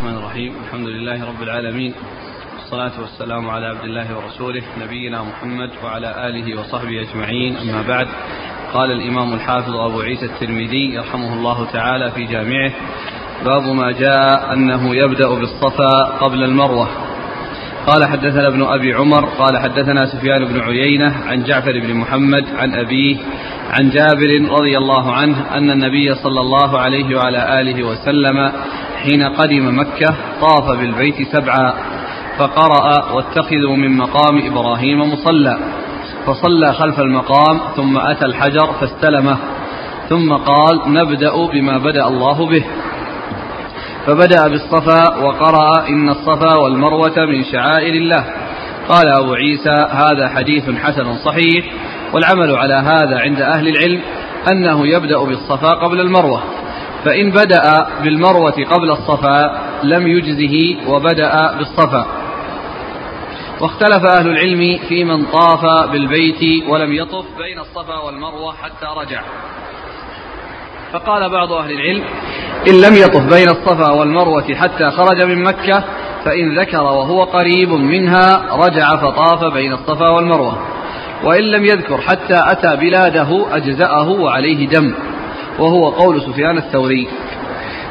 الرحمن الرحيم. الحمد لله رب العالمين، والصلاة والسلام على عبد الله ورسوله نبينا محمد وعلى آله وصحبه أجمعين. أما بعد، قال الإمام الحافظ أبو عيسى الترمذي رحمه الله تعالى في جامعه: باب ما جاء أنه يبدأ بالصفا قبل المروة. قال: حدثنا ابن أبي عمر قال: حدثنا سفيان بن عيينة عن جعفر بن محمد عن أبيه عن جابر رضي الله عنه أن النبي صلى الله عليه وعلى آله وسلم حين قدم مكة طاف بالبيت سبعا، فقرأ: واتخذوا من مقام إبراهيم مصلى، فصلى خلف المقام، ثم أتى الحجر فاستلمه، ثم قال: نبدأ بما بدأ الله به، فبدأ بالصفا وقرأ: إن الصفا والمروة من شعائر الله. قال أبو عيسى: هذا حديث حسن صحيح، والعمل على هذا عند أهل العلم أنه يبدأ بالصفا قبل المروة، فإن بدأ بالمروة قبل الصفا لم يجزه وبدأ بالصفا. واختلف أهل العلم في من طاف بالبيت ولم يطف بين الصفا والمروة حتى رجع، فقال بعض أهل العلم: إن لم يطف بين الصفا والمروة حتى خرج من مكة، فإن ذكر وهو قريب منها رجع فطاف بين الصفا والمروة، وإن لم يذكر حتى أتى بلاده أجزأه وعليه دم، وهو قول سفيان الثوري.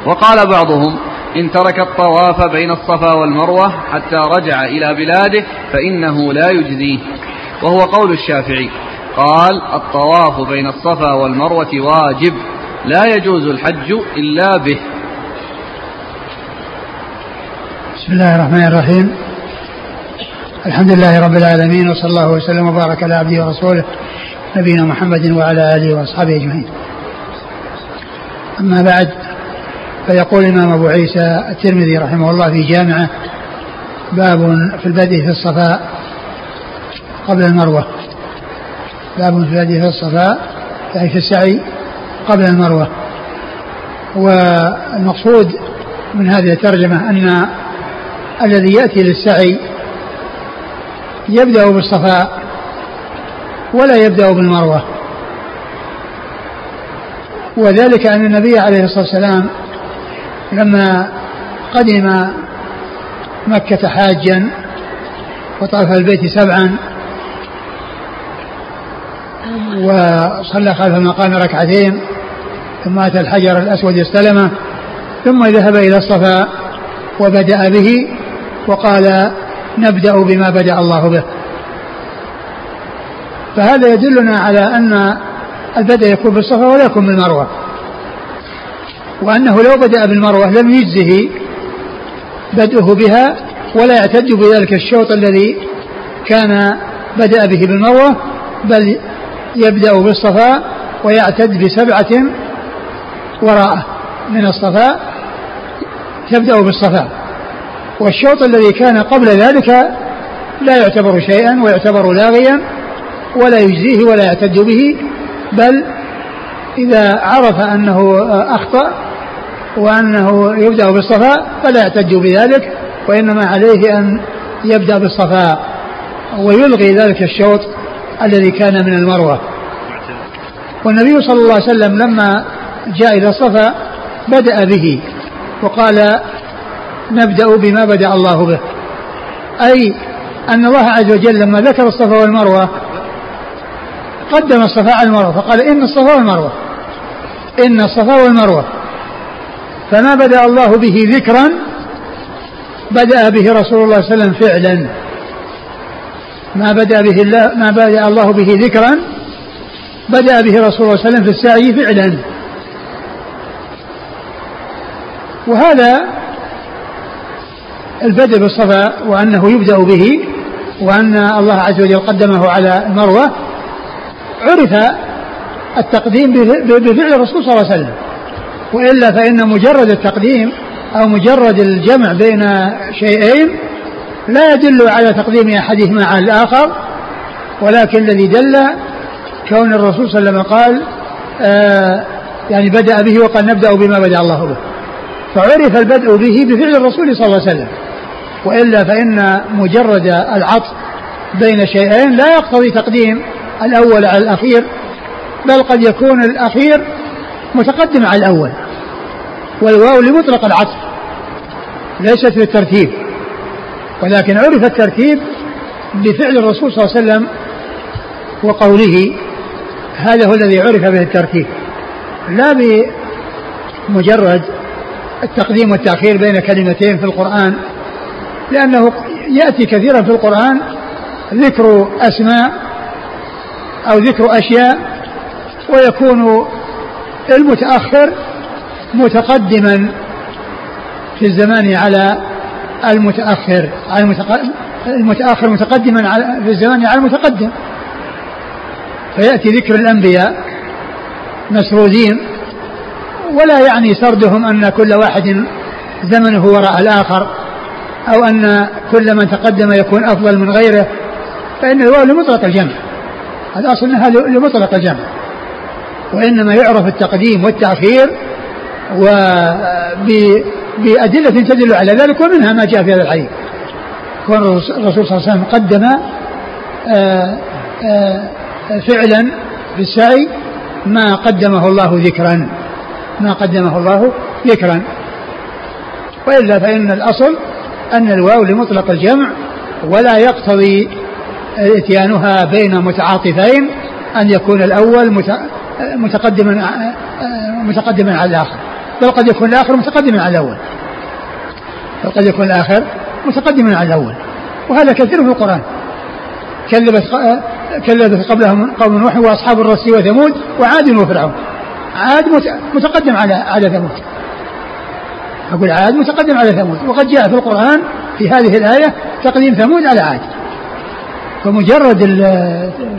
وقال بعضهم: إن ترك الطواف بين الصفا والمروة حتى رجع إلى بلاده فإنه لا يجزيه، وهو قول الشافعي. قال: الطواف بين الصفا والمروة واجب، لا يجوز الحج إلا به. بسم الله الرحمن الرحيم. الحمد لله رب العالمين، وصلى الله وسلم وبارك على عبده ورسوله نبينا محمد وعلى آله وأصحابه أجمعين. أما بعد، فيقول الإمام أبو عيسى الترمذي رحمه الله في جامعه: باب في البدء في الصفا قبل المروة. باب في البدء في الصفا، يعني في السعي قبل المروة. والمقصود من هذه الترجمة أن الذي يأتي للسعي يبدأ بالصفا ولا يبدأ بالمروة، وذلك أن النبي عليه الصلاة والسلام لما قدم مكة حاجا وطاف البيت سبعا وصلى خلف المقام ركعتين، ثم أتى الحجر الأسود استلمه، ثم ذهب إلى الصفا وبدأ به وقال: نبدأ بما بدأ الله به. فهذا يدلنا على أن البدء يكون بالصفا ولا يكون بالمروة، وأنه لو بدأ بالمروة لم يجزه بدأه بها ولا يعتد بذلك الشوط الذي كان بدأ به بالمروة، بل يبدأ بالصفا ويعتد بسبعة وراءه من الصفا، يبدأ بالصفا. والشوط الذي كان قبل ذلك لا يعتبر شيئا ويعتبر لاغيا ولا يجزيه ولا يعتد به، بل إذا عرف أنه أخطأ وأنه يبدأ بالصفا فلا يعتد بذلك، وإنما عليه أن يبدأ بالصفا ويلغي ذلك الشوط الذي كان من المروة. والنبي صلى الله عليه وسلم لما جاء إلى الصفا بدأ به وقال: نبدأ بما بدأ الله به، أي أن الله عز وجل لما ذكر الصفا والمروة قدم الصفا على المروة، فقال: إن الصفا والمروة، إن الصفا والمروة. فما بدأ الله به ذكرا بدأ به رسول الله صلى الله عليه وسلم فعلا، ما بدأ الله به ذكرا بدأ به رسول الله صلى الله عليه وسلم في السعي فعلا. وهذا البدء بالصفا وأنه يبدأ به وأن الله عز وجل قدمه على المروة، عرف التقديم بفعل الرسول صلى الله عليه وسلم، وإلا فإن مجرد التقديم أو مجرد الجمع بين شيئين لا يدل على تقديم أحدهما على الآخر، ولكن الذي دل كون الرسول صلى الله عليه وسلم قال يعني بدأ به وقال: نبدأ بما بدأ الله به، فعرف البدء به بفعل الرسول صلى الله عليه وسلم، وإلا فإن مجرد العطف بين شيئين لا يقتضي تقديم الأول على الأخير، بل قد يكون الأخير متقدم على الأول، والواو لمطلق العطف، ليست للترتيب، ولكن عرف الترتيب بفعل الرسول صلى الله عليه وسلم وقوله، هذا هو الذي عرف به الترتيب، لا بمجرد التقديم والتأخير بين كلمتين في القرآن، لأنه يأتي كثيرا في القرآن ذكر أسماء أو ذكر أشياء ويكون المتأخر متقدما في الزمان على المتأخر، المتأخر متقدما في الزمان على المتقدم، فيأتي ذكر الأنبياء مسرودين، ولا يعني سردهم أن كل واحد زمنه وراء الآخر أو أن كل من تقدم يكون أفضل من غيره، فإن الواو لمطلق الجمع، الأصل أنها لمطلق الجمع، وإنما يعرف التقديم والتأخير وبأدلة تدل على ذلك، ومنها ما جاء في هذا الحديث، كون الرسول صلى الله عليه وسلم قدم فعلا في السعي ما قدمه الله ذكرا، ما قدمه الله ذكرا، وإلا فإن الأصل أن الواو لمطلق الجمع، ولا يقتضي اتيانها بين متعاطفين أن يكون الأول متقدما على الآخر، بل قد يكون الآخر متقدما على الأول، فقد يكون الآخر متقدما على الأول، وهذا كثير في القرآن. كذبت قبلهم قوم نوح وأصحاب الرس وثمود وعاد وفرعون، عاد متقدم على ثمود، أقول عاد متقدم على ثمود، وقد جاء في القرآن في هذه الآية تقديم ثمود على عاد، فمجرد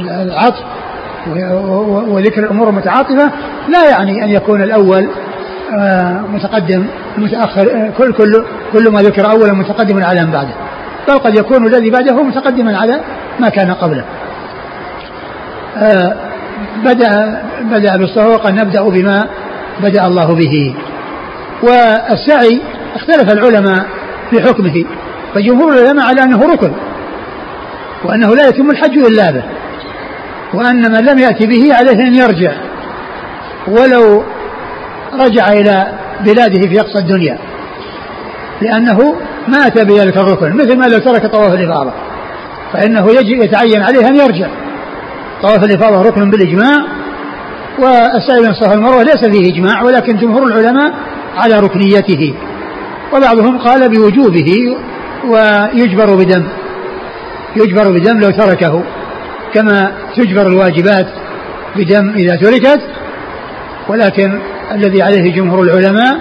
العطف وذكر الأمور المتعاطفة لا يعني أن يكون الأول متقدم متأخر، كل ما ذكر أولا متقدم على من بعده، بل قد يكون الذي بعده متقدما على ما كان قبله. بدأ بالصفا، وقد نبدأ بما بدأ الله به. والسعي اختلف العلماء في حكمه، فجمهور العلماء على أنه ركن، وأنه لا يتم الحج إلا به، وأن من لم يأتي به عليه أن يرجع، ولو رجع إلى بلاده في أقصى الدنيا، لأنه ما أتى بذلك الركن، مثل ما لو ترك طواف الإفاضة فإنه يتعين عليه أن يرجع. طواف الإفاضة ركن بالإجماع، والسعي بين الصفا والمروة ليس فيه إجماع، ولكن جمهور العلماء على ركنيته، وبعضهم قال بوجوبه، ويجبر بدم، يجبر بدم لو تركه، كما تجبر الواجبات بدم إذا تركت، ولكن الذي عليه جمهور العلماء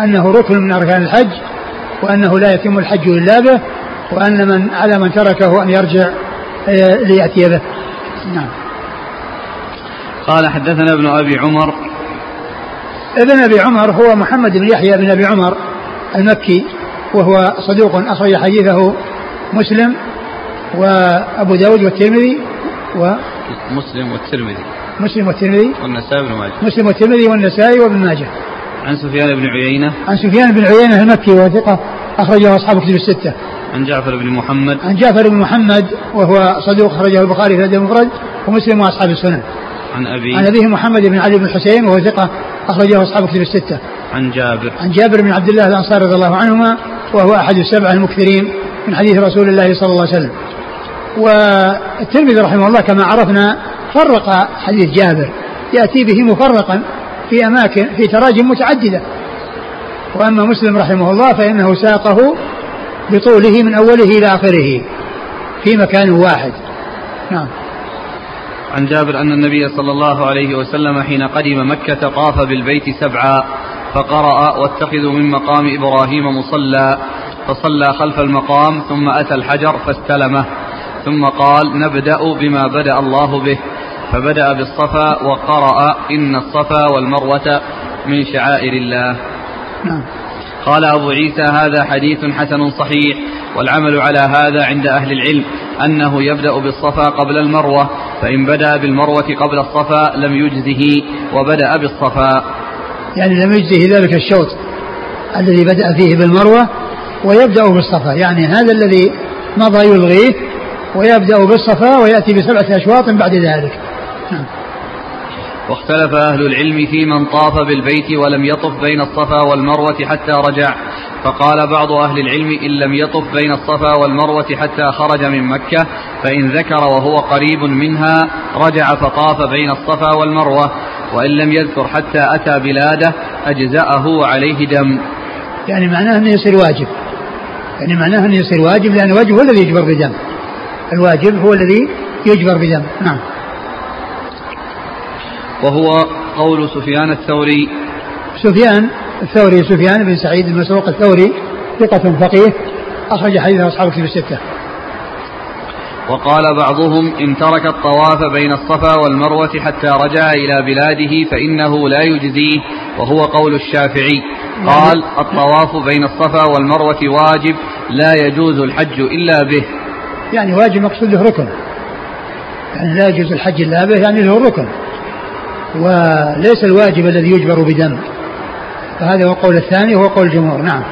أنه ركن من أركان الحج، وأنه لا يتم الحج إلا به، وأن من على من تركه أن يرجع ليأتي به. نعم. قال حدثنا ابن أبي عمر. ابن أبي عمر هو محمد بن يحيى بن أبي عمر المكي، وهو صدوق أخرج حديثه مسلم وأبو داود والترمذي مسلم والترمذي والنسائي وابن ماجه. عن سفيان بن عيينة المكي وثقة أخرجه أصحاب كتب الستة. عن جعفر بن محمد وهو صدوق أخرجه البخاري في الأدب المفرد ومسلم وأصحاب السنن. عن أبيه محمد بن علي بن حسين وهو ثقة أخرجه أصحاب كتب الستة. عن جابر بن عبد الله الأنصاري رضي الله عنهما، وهو أحد السبعة المكثرين من حديث رسول الله صلى الله عليه وسلم. والترمذي رحمه الله كما عرفنا فرق حديث جابر، يأتي به مفرقا في أماكن في تراجم متعددة، وأما مسلم رحمه الله فإنه ساقه بطوله من أوله إلى آخره في مكان واحد. نعم. عن جابر أن النبي صلى الله عليه وسلم حين قدم مكة طاف بالبيت سبعا، فقرأ واتخذوا من مقام إبراهيم مصلى، فصلى خلف المقام ثم أتى الحجر فاستلمه، ثم قال نبدأ بما بدأ الله به، فبدأ بالصفا وقرأ إن الصفا والمروة من شعائر الله. قال أبو عيسى هذا حديث حسن صحيح، والعمل على هذا عند أهل العلم أنه يبدأ بالصفا قبل المروة، فإن بدأ بالمروة قبل الصفا لم يجزه وبدأ بالصفا، يعني لم يجزه ذلك الشوط الذي بدأ فيه بالمروة ويبدأ بالصفا، يعني هذا الذي مضى يلغيه ويبدأ بالصفا ويأتي بسبعة أشواط بعد ذلك. واختلف أهل العلم في من طاف بالبيت ولم يطف بين الصفا والمروة حتى رجع، فقال بعض أهل العلم إن لم يطف بين الصفا والمروة حتى خرج من مكة، فإن ذكر وهو قريب منها رجع فطاف بين الصفا والمروة، وإن لم يذكر حتى أتى بلاده أجزأه عليه دم. يعني معناه أنه يصير واجب، يعني معناه أنه يصير واجب، لأن الواجب هو الذي يجبر بدم، الواجب هو الذي يجبر بدم. نعم. وهو قول سفيان الثوري. سفيان بن سعيد المسروق الثوري ثقة فقيه، أخرج حديثه أصحاب الكتب الستة. وقال بعضهم إن ترك الطواف بين الصفا والمروة حتى رجع إلى بلاده فإنه لا يجزيه، وهو قول الشافعي. قال الطواف بين الصفا والمروة واجب لا يجوز الحج إلا به. يعني واجب مقصود له ركن، يعني لا يجوز الحج إلا به، يعني له ركن، وليس الواجب الذي يجبر بدم. فهذا هو القول الثاني، هو قول الجمهور. نعم.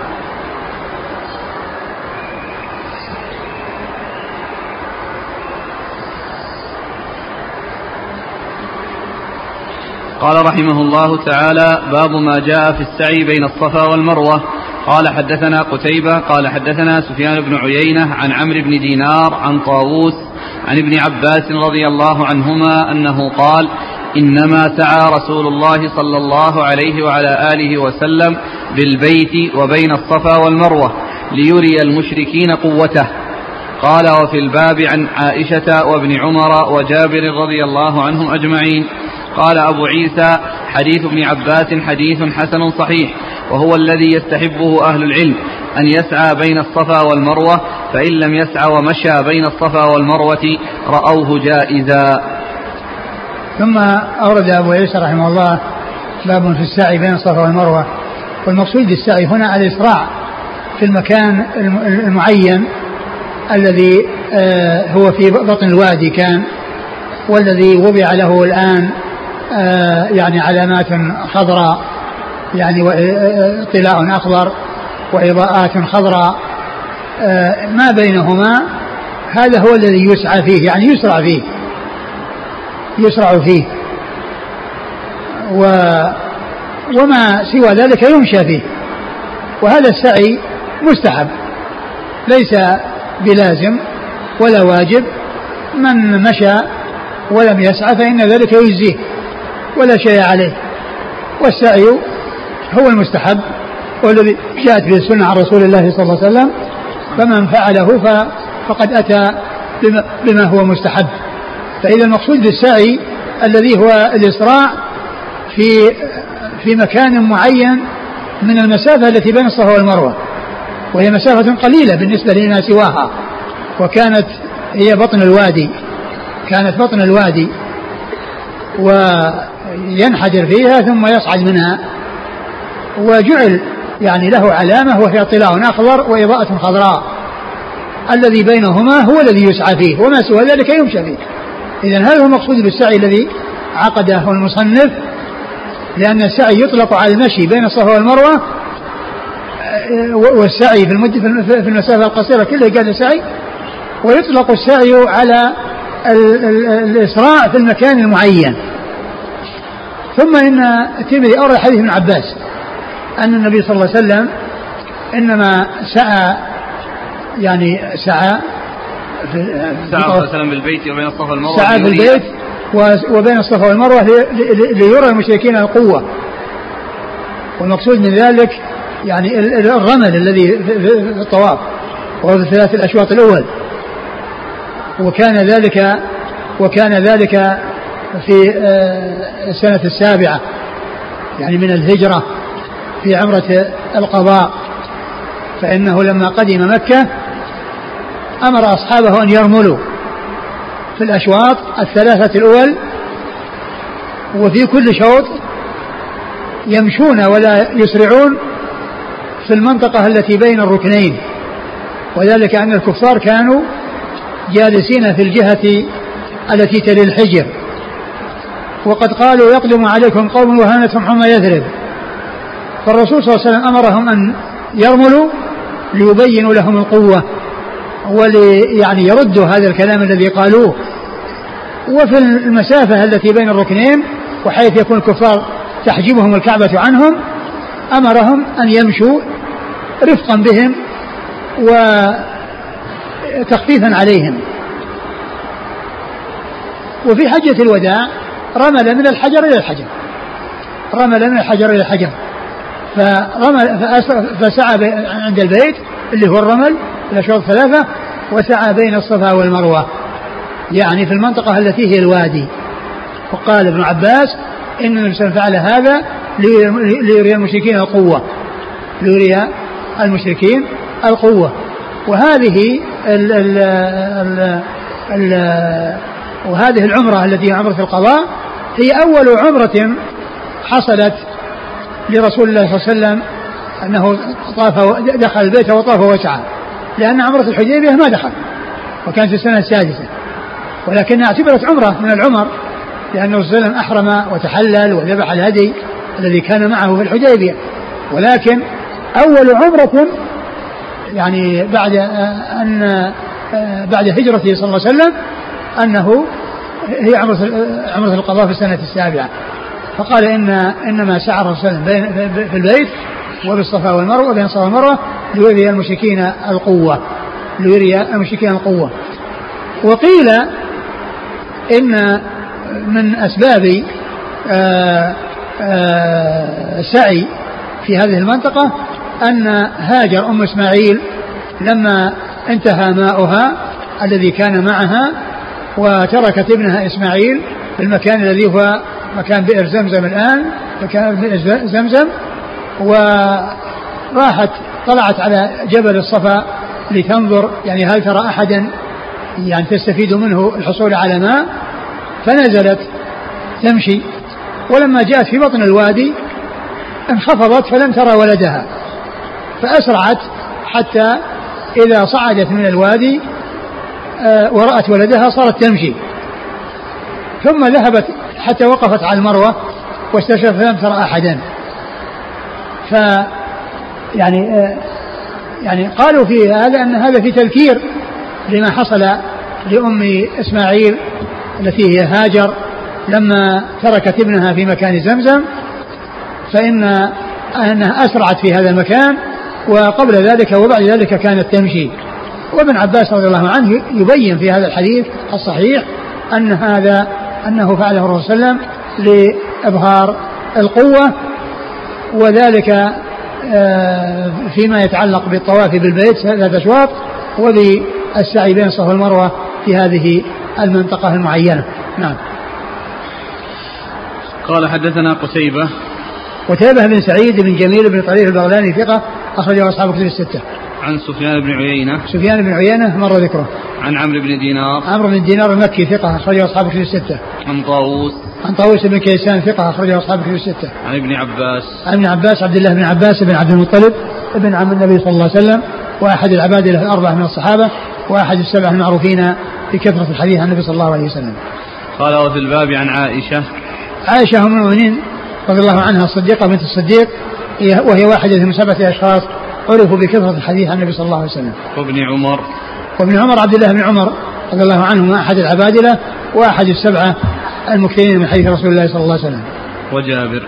قال رحمه الله تعالى: باب ما جاء في السعي بين الصفا والمروة. قال حدثنا قتيبة قال حدثنا سفيان بن عيينة عن عمرو بن دينار عن طاووس عن ابن عباس رضي الله عنهما أنه قال: إنما سعى رسول الله صلى الله عليه وعلى آله وسلم بالبيت وبين الصفا والمروة ليري المشركين قوته. قال: وفي الباب عن عائشة وابن عمر وجابر رضي الله عنهم أجمعين. قال أبو عيسى: حديث ابن عباس حديث حسن صحيح، وهو الذي يستحبه أهل العلم أن يسعى بين الصفا والمروة، فإن لم يسعى ومشى بين الصفا والمروة رأوه جائزا. ثم أورد أبو عيسى رحمه الله باب في السعي بين الصفا والمروة، والمقصود بالسعي هنا الإسراع في المكان المعين الذي هو في بطن الوادي كان، والذي وضع له الآن يعني علامات خضراء، يعني طلاء أخضر وإضاءات خضراء ما بينهما، هذا هو الذي يسعى فيه، يعني يسرع فيه وما سوى ذلك يمشى فيه. وهذا السعي مستحب ليس بلازم ولا واجب، من مشى ولم يسعى فإن ذلك يجزيه ولا شيء عليه. والسعي هو المستحب والذي جاءت به السنة عن رسول الله صلى الله عليه وسلم، فمن فعله فقد أتى بما هو مستحب. فإذا المقصود بالسعي الذي هو الإسراع في مكان معين من المسافة التي بين الصفا والمروة، وهي مسافة قليلة بالنسبة لما سواها، وكانت هي بطن الوادي وينحدر فيها ثم يصعد منها، وجعل يعني له علامة وهي طلاء أخضر وإضاءة خضراء، الذي بينهما هو الذي يسعى فيه وما سوى ذلك يمشى فيه. إذن هذا هو المقصود بالسعي الذي عقده المصنف، لأن السعي يطلق على المشي بين الصفا والمروة، والسعي في المسافة القصيرة كله قال سعي، ويطلق السعي على الإسراع في المكان المعين. ثم إن الترمذي أورد حديث ابن عباس أن النبي صلى الله عليه وسلم إنما سعى بالبيت وبين الصفا والمروة، سعى بالبيت وبين الصفا والمروة ليرى المشركين القوة. والمقصود من ذلك يعني الرمل الذي في الطواف وهو في ثلاث الأشواط الأول، وكان ذلك في السنة السابعة يعني من الهجرة في عمرة القضاء، فإنه لما قدم مكة أمر أصحابه أن يرملوا في الأشواط الثلاثة الأول، وفي كل شوط يمشون ولا يسرعون في المنطقة التي بين الركنين، وذلك أن الكفار كانوا جالسين في الجهة التي تلي الحجر، وقد قالوا يقدم عليكم قوم وهانتهم حمى يثرب، فالرسول صلى الله عليه وسلم أمرهم أن يرملوا ليبينوا لهم القوة يعني يردوا هذا الكلام الذي قالوه. وفي المسافة التي بين الركنين وحيث يكون الكفار تحجبهم الكعبة عنهم أمرهم أن يمشوا رفقا بهم وتخفيفا عليهم. وفي حجة الوداع رمل من الحجر إلى الحجر، رمل من الحجر إلى الحجر، فسعى عند البيت اللي هو الرمل إلى شوط ثلاثة، وسعى بين الصفا والمروة، يعني في المنطقة التي هي الوادي. وقال ابن عباس إن الإنسان فعل هذا ليري المشركين القوة، ليري المشركين القوة. وهذه العمرة التي هي عمرة القضاء هي أول عمرة حصلت لرسول الله صلى الله عليه وسلم، أنه طاف دخل البيت وطاف وسعى، لأن عمرة الحديبية ما دخل وكانت في السنة السادسة، ولكنها اعتبرت عمرة من العمر، لأنه صلى الله عليه وسلم أحرم وتحلل وذبح الهدي الذي كان معه في الحديبية، ولكن أول عمرة يعني بعد هجرته صلى الله عليه وسلم أنه هي عمرة القضاء في السنة السابعة. فقال إنما سعى الرسول في البيت وبالصفا والمروة وبين الصفا والمروة ليري المشركين القوة، ليري المشركين القوة. وقيل إن من أسباب السعي في هذه المنطقة أن هاجر أم إسماعيل لما انتهى ماؤها الذي كان معها وتركت ابنها إسماعيل في المكان الذي هو مكان بئر زمزم الآن، مكان بئر زمزم، وراحت طلعت على جبل الصفا لتنظر يعني هل ترى أحدا يعني تستفيد منه الحصول على ماء، فنزلت تمشي، ولما جاءت في بطن الوادي انخفضت فلم ترى ولدها، فأسرعت حتى إذا صعدت من الوادي ورأت ولدها صارت تمشي، ثم ذهبت حتى وقفت على المروة واستشفت فلم ترى أحدا. يعني قالوا في هذا أن هذا في تذكير لما حصل لأم إسماعيل التي هي هاجر لما تركت ابنها في مكان زمزم، فإنها أسرعت في هذا المكان، وقبل ذلك وبعد ذلك كانت تمشي. وابن عباس رضي الله عنه يبين في هذا الحديث الصحيح أن هذا أنه فعله الرسول صلى الله عليه وسلم لإبهار القوة، وذلك فيما يتعلق بالطواف بالبيت 3 أشواط وبالسعي بين الصفا والمروة في هذه المنطقة المعينة. نعم. قال حدثنا قتيبة، قتيبة بن سعيد بن جميل بن طريف البغلاني ثقة أخرجه أصحاب كتب الستة. عن سفيان بن عيينة، سفيان بن عيينة مر ذكره. عن عمرو بن دينار، عمرو بن دينار المكي ثقة أخرجه أصحاب كتب الستة. عن طاووس، عن طاووس بن كيسان ثقة أخرجه أصحاب كتب الستة. عن ابن عباس، عن ابن عباس عبد الله بن عباس بن عبد المطلب ابن عم النبي صلى الله عليه وسلم، وأحد العباد له 4 من الصحابة، وأحد 7 المعروفين بكثرة الحديث عن النبي صلى الله عليه وسلم. قال وفي الباب عن عائشة، عائشة أم المؤمنين رضي الله عنها الصديقة بنت الصديق، وهي واحدة من 7 أشخاص عرفوا بكثرة الحديث عن النبي صلى الله عليه وسلم. وابن عمر، وابن عمر عبد الله بن عمر رضي الله عنهما أحد العبادلة وأحد 7 المكثرين من حديث رسول الله صلى الله عليه وسلم. وجابر،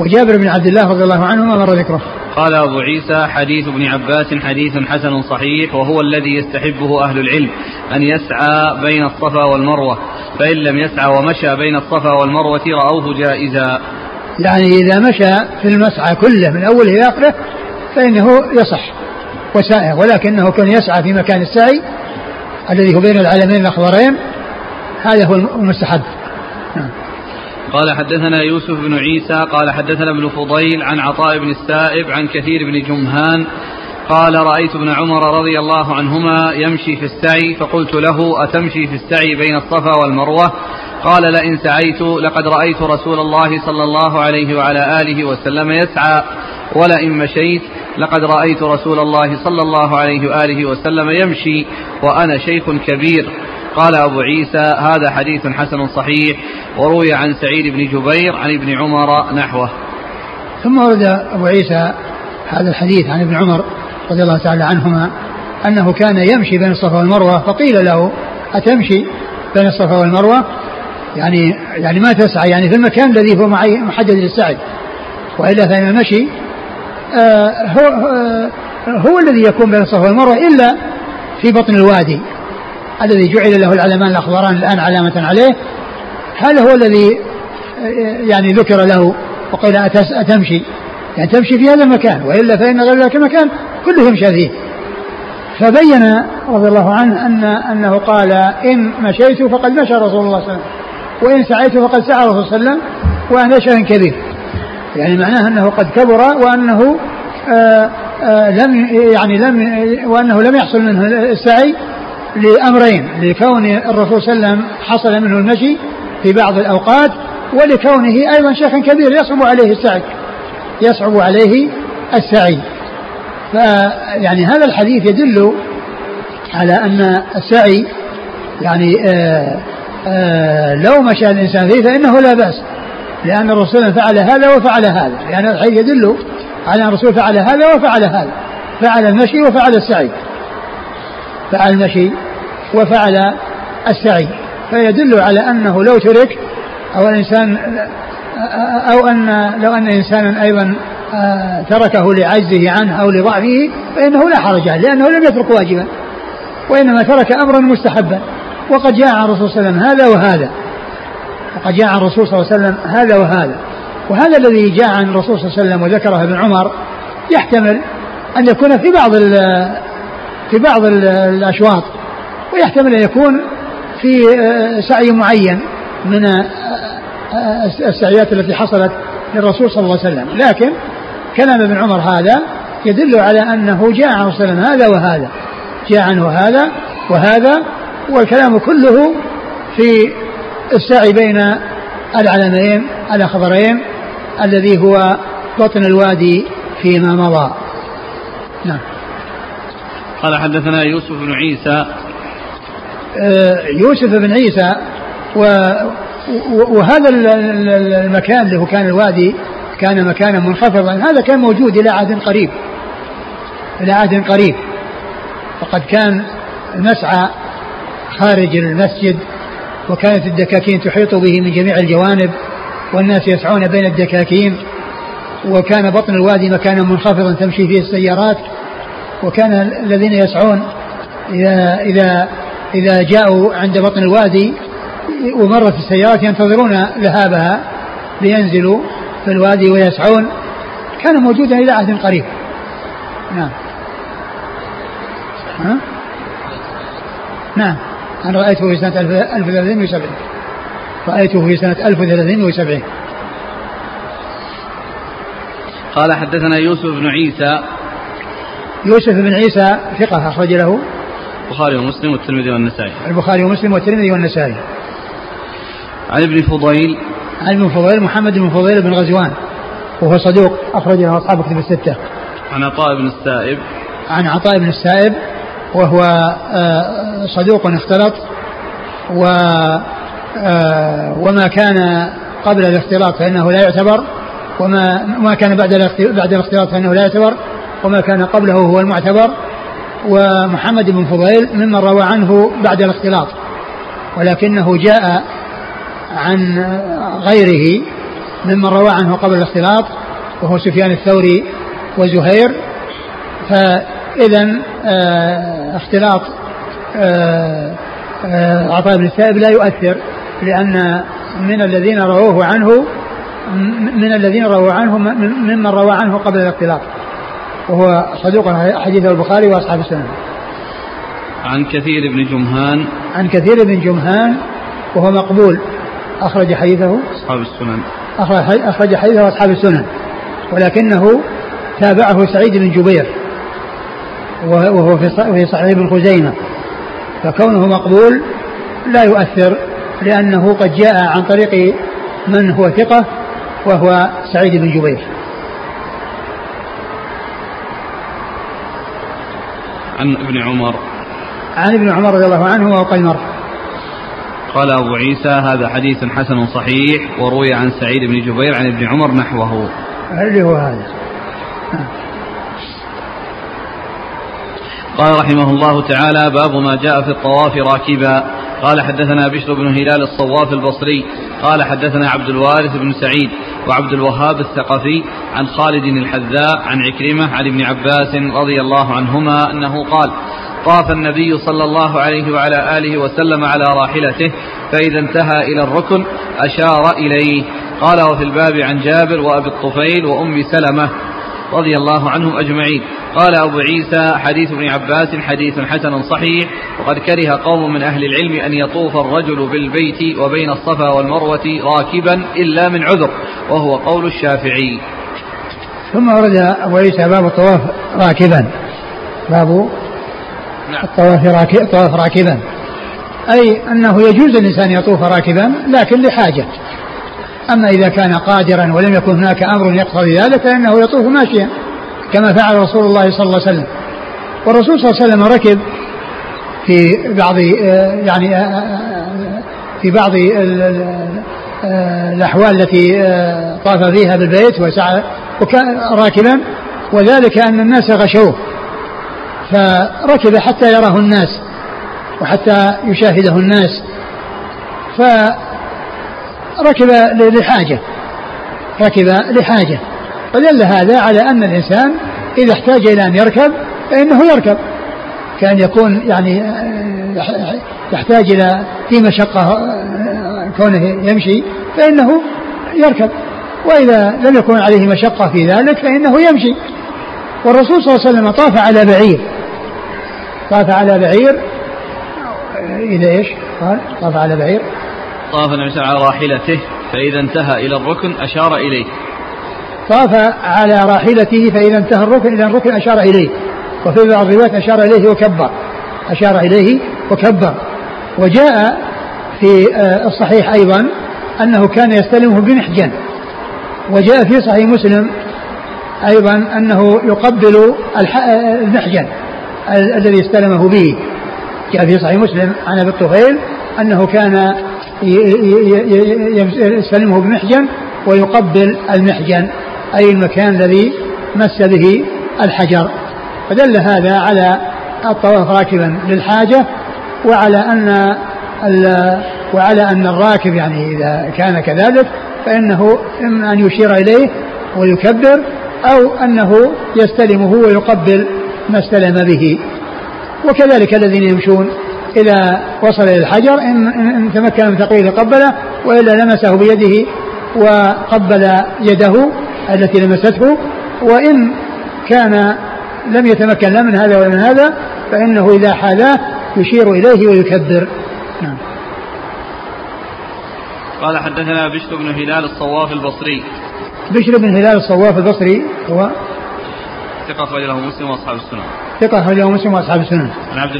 وجابر بن عبد الله رضي الله عنهما مر ذكره. قال أبو عيسى حديث ابن عباس حديث حسن صحيح، وهو الذي يستحبه أهل العلم أن يسعى بين الصفا والمروة، فإن لم يسعى ومشى بين الصفا والمروة رأوه جائزا. يعني إذا مشى في المسعى كله من أوله إلى آخره فإنه يصح وسائه، ولكنه كان يسعى في مكان السعي الذي هو بين العلمين الأخضرين، هذا هو المستحب. قال حدثنا يوسف بن عيسى قال حدثنا ابن فضيل عن عطاء بن السائب عن كثير بن جمهان قال رأيت ابن عمر رضي الله عنهما يمشي في السعي، فقلت له أتمشي في السعي بين الصفا والمروة؟ قال لئن سعيت لقد رأيت رسول الله صلى الله عليه وعلى آله وسلم يسعى، ولئن مشيت لقد رأيت رسول الله صلى الله عليه وآله وسلم يمشي وأنا شيخ كبير. قال أبو عيسى هذا حديث حسن صحيح، وروي عن سعيد بن جبير عن ابن عمر نحوه. ثم ورد أبو عيسى هذا الحديث عن ابن عمر رضي الله تعالى عنهما أنه كان يمشي بين الصفا والمروة، فقيل له أتمشي بين الصفا والمروة؟ يعني ما تسعى، يعني في المكان الذي هو محدد للسعي، وإلا فإن المشي هو الذي يكون بين الصفا والمروة إلا في بطن الوادي الذي جعل له العلمان الأخضران الآن علامة عليه. هذا هو الذي يعني ذكر له وقيل أتمشي، يعني تمشي في هذا المكان، وإلا فإن غير ذلك المكان كله يمشي فيه. فبين رضي الله عنه أنه قال إن مشيت فقد مشى رسول الله صلى الله عليه وسلم، وإن سعيت فقد سعى رسول الله صلى الله عليه وسلم، وأنا شيء كبير، يعني معناه أنه قد كبر وأنه لم يحصل منه السعي لأمرين، لكون الرسول صلى الله عليه وسلم حصل منه المشي في بعض الأوقات، ولكونه أيضا شيخا كبير يصعب عليه السعي. فيعني هذا الحديث يدل على أن السعي يعني لو مشى الإنسان فيه فإنه لا بأس، لأن الرسول فعل هذا وفعل هذا، يعني الحديث يدل على أن الرسول فعل هذا وفعل هذا، فعل المشي وفعل السعي، فعل المشي وفعل السعي، فيدل على أنه لو ترك أو الإنسان أو أن لو أن إنسانا أيضا تركه لعجزه عنه أو لضعفه فإنه لا حرج عليه، لأنه لم يترك واجبا وإنما ترك أمرا مستحبا. وقد جاء عن الرسول صلى الله عليه وسلم هذا وهذا، وقد جاء عن الرسول صلى الله عليه وسلم هذا وهذا، وهذا الذي جاء عن الرسول صلى الله عليه وسلم وذكره ابن عمر يحتمل أن يكون في بعض الأشواط، ويحتمل أن يكون في سعي معين من السعيات التي حصلت للرسول صلى الله عليه وسلم، لكن كلام ابن عمر هذا يدل على أنه جاء عن رسول الله هذا وهذا، جاء عنه هذا وهذا، والكلام كله في السعي بين العلمين الأخضرين الذي هو بطن الوادي فيما مضى. نعم. قال حدثنا يوسف بن عيسى، يوسف بن عيسى وهذا المكان اللي هو كان الوادي كان مكانا منخفضا، هذا كان موجود إلى عهد قريب، وقد كان المسعى خارج المسجد، وكانت الدكاكين تحيط به من جميع الجوانب، والناس يسعون بين الدكاكين، وكان بطن الوادي مكانا منخفضا تمشي فيه السيارات، وكان الذين يسعون إذا جاءوا عند بطن الوادي ومرت السيارات ينتظرون ذهابها لينزلوا في الوادي ويسعون، كان موجودا إلى عهد قريب. نعم. نعم. أنا رأيته في سنة 1370، قال حدثنا يوسف بن عيسى ثقة، أخرج له البخاري ومسلم والترمذي والنسائي. عن ابن فضيل محمد بن فضيل بن غزوان وهو صدوق، أخرجه أصحاب كتب الستة. عن عطاء بن السائب وهو صدوق اختلط، وما كان قبل الاختلاط فإنه لا يعتبر، وما كان بعد الاختلاط فإنه لا يعتبر، وما كان قبله هو المعتبر. ومحمد بن فضيل ممن روى عنه بعد الاختلاط، ولكنه جاء عن غيره ممن روى عنه قبل الاختلاط، وهو سفيان الثوري وزهير. فإذا اختلاط عطاء بن السائب لا يؤثر، لأن من الذين رووا عنه ممن روى عنه قبل الاختلاط، وهو صدوق حديث البخاري وأصحاب السنن. عن كثير بن جمهان وهو مقبول، أخرج حديثه أصحاب السنن، ولكنه تابعه سعيد بن جبير وهو في صحيح بن خزيمة، فكونه مقبول لا يؤثر، لأنه قد جاء عن طريق من هو ثقة وهو سعيد بن جبير. عن ابن عمر رضي الله عنه وقال أبو عيسى هذا حديث حسن صحيح، وروي عن سعيد بن جبير عن ابن عمر نحوه. هل هو هذا؟ قال رحمه الله تعالى: باب ما جاء في الطواف راكبا. قال حدثنا بشر بن هلال الصواف البصري قال حدثنا عبد الوارث بن سعيد وعبد الوهاب الثقفي عن خالد الحذاء عن عكرمة عن ابن عباس رضي الله عنهما أنه قال: طاف النبي صلى الله عليه وعلى آله وسلم على راحلته فإذا انتهى إلى الركن أشار إليه. قال وفي الباب عن جابر وأبي الطفيل وأم سلمة رضي الله عنهم أجمعين. قال أبو عيسى: حديث ابن عباس حديث حسن صحيح, وقد كره قوم من أهل العلم أن يطوف الرجل بالبيت وبين الصفا والمروة راكبا إلا من عذر, وهو قول الشافعي. ثم ورد أبو عيسى باب الطواف راكبا, باب الطواف راكبا, أي أنه يجوز الإنسان يطوف راكبا لكن لحاجة, أما إذا كان قادرا ولم يكن هناك أمر يقتضي ذلك فإنه يطوف ماشيا كما فعل رسول الله صلى الله عليه وسلم. والرسول صلى الله عليه وسلم ركب في بعض الأحوال التي طاف فيها بالبيت وسعى وكان راكبا, وذلك أن الناس غشوه فركب حتى يراه الناس وحتى يشاهده الناس, فركب لحاجة, فدل هذا على أن الإنسان إذا احتاج إلى أن يركب فإنه يركب, كأن يكون يحتاج إلى في مشقة كونه يمشي فإنه يركب, وإذا لم يكن عليه مشقة في ذلك فإنه يمشي. والرسول صلى الله عليه وسلم طاف على بعير, إذا إيش قال طاف على بعير, طاف النبي على راحلته فإذا انتهى إلى الركن أشار إليه, طاف على راحلته فإذا انتهى الركن إلى الركن أشار إليه, وفي بعض الروايات أشار إليه وكبر, وجاء في الصحيح أيضا أنه كان يستلمه بنحجا, وجاء في صحيح مسلم أيضا أنه يقبل النحجا الذي استلمه به, جاء في صحيح مسلم عن أبي الطفيل أنه كان يستلمه بنحجا ويقبل المحجن, أي المكان الذي مس به الحجر. فدل هذا على الطواف راكبا للحاجة, وعلى أن الراكب إذا كان كذلك فإنه إما أن يشير إليه ويكبر أو أنه يستلمه ويقبل ما استلم به. وكذلك الذين يمشون إذا وصل إلى الحجر إن تمكن من تقبيله قبله, وإلا لمسه بيده وقبل يده التي لمسته, وإن كان لم يتمكن لا من هذا ولا من هذا فإنه إذا حالاه يشير إليه ويكبر. قال حدثنا بشر بن هلال الصواف البصري. بشر بن هلال الصواف البصري هو ثقة أخرج له مسلم وأصحاب السنن. عن عبد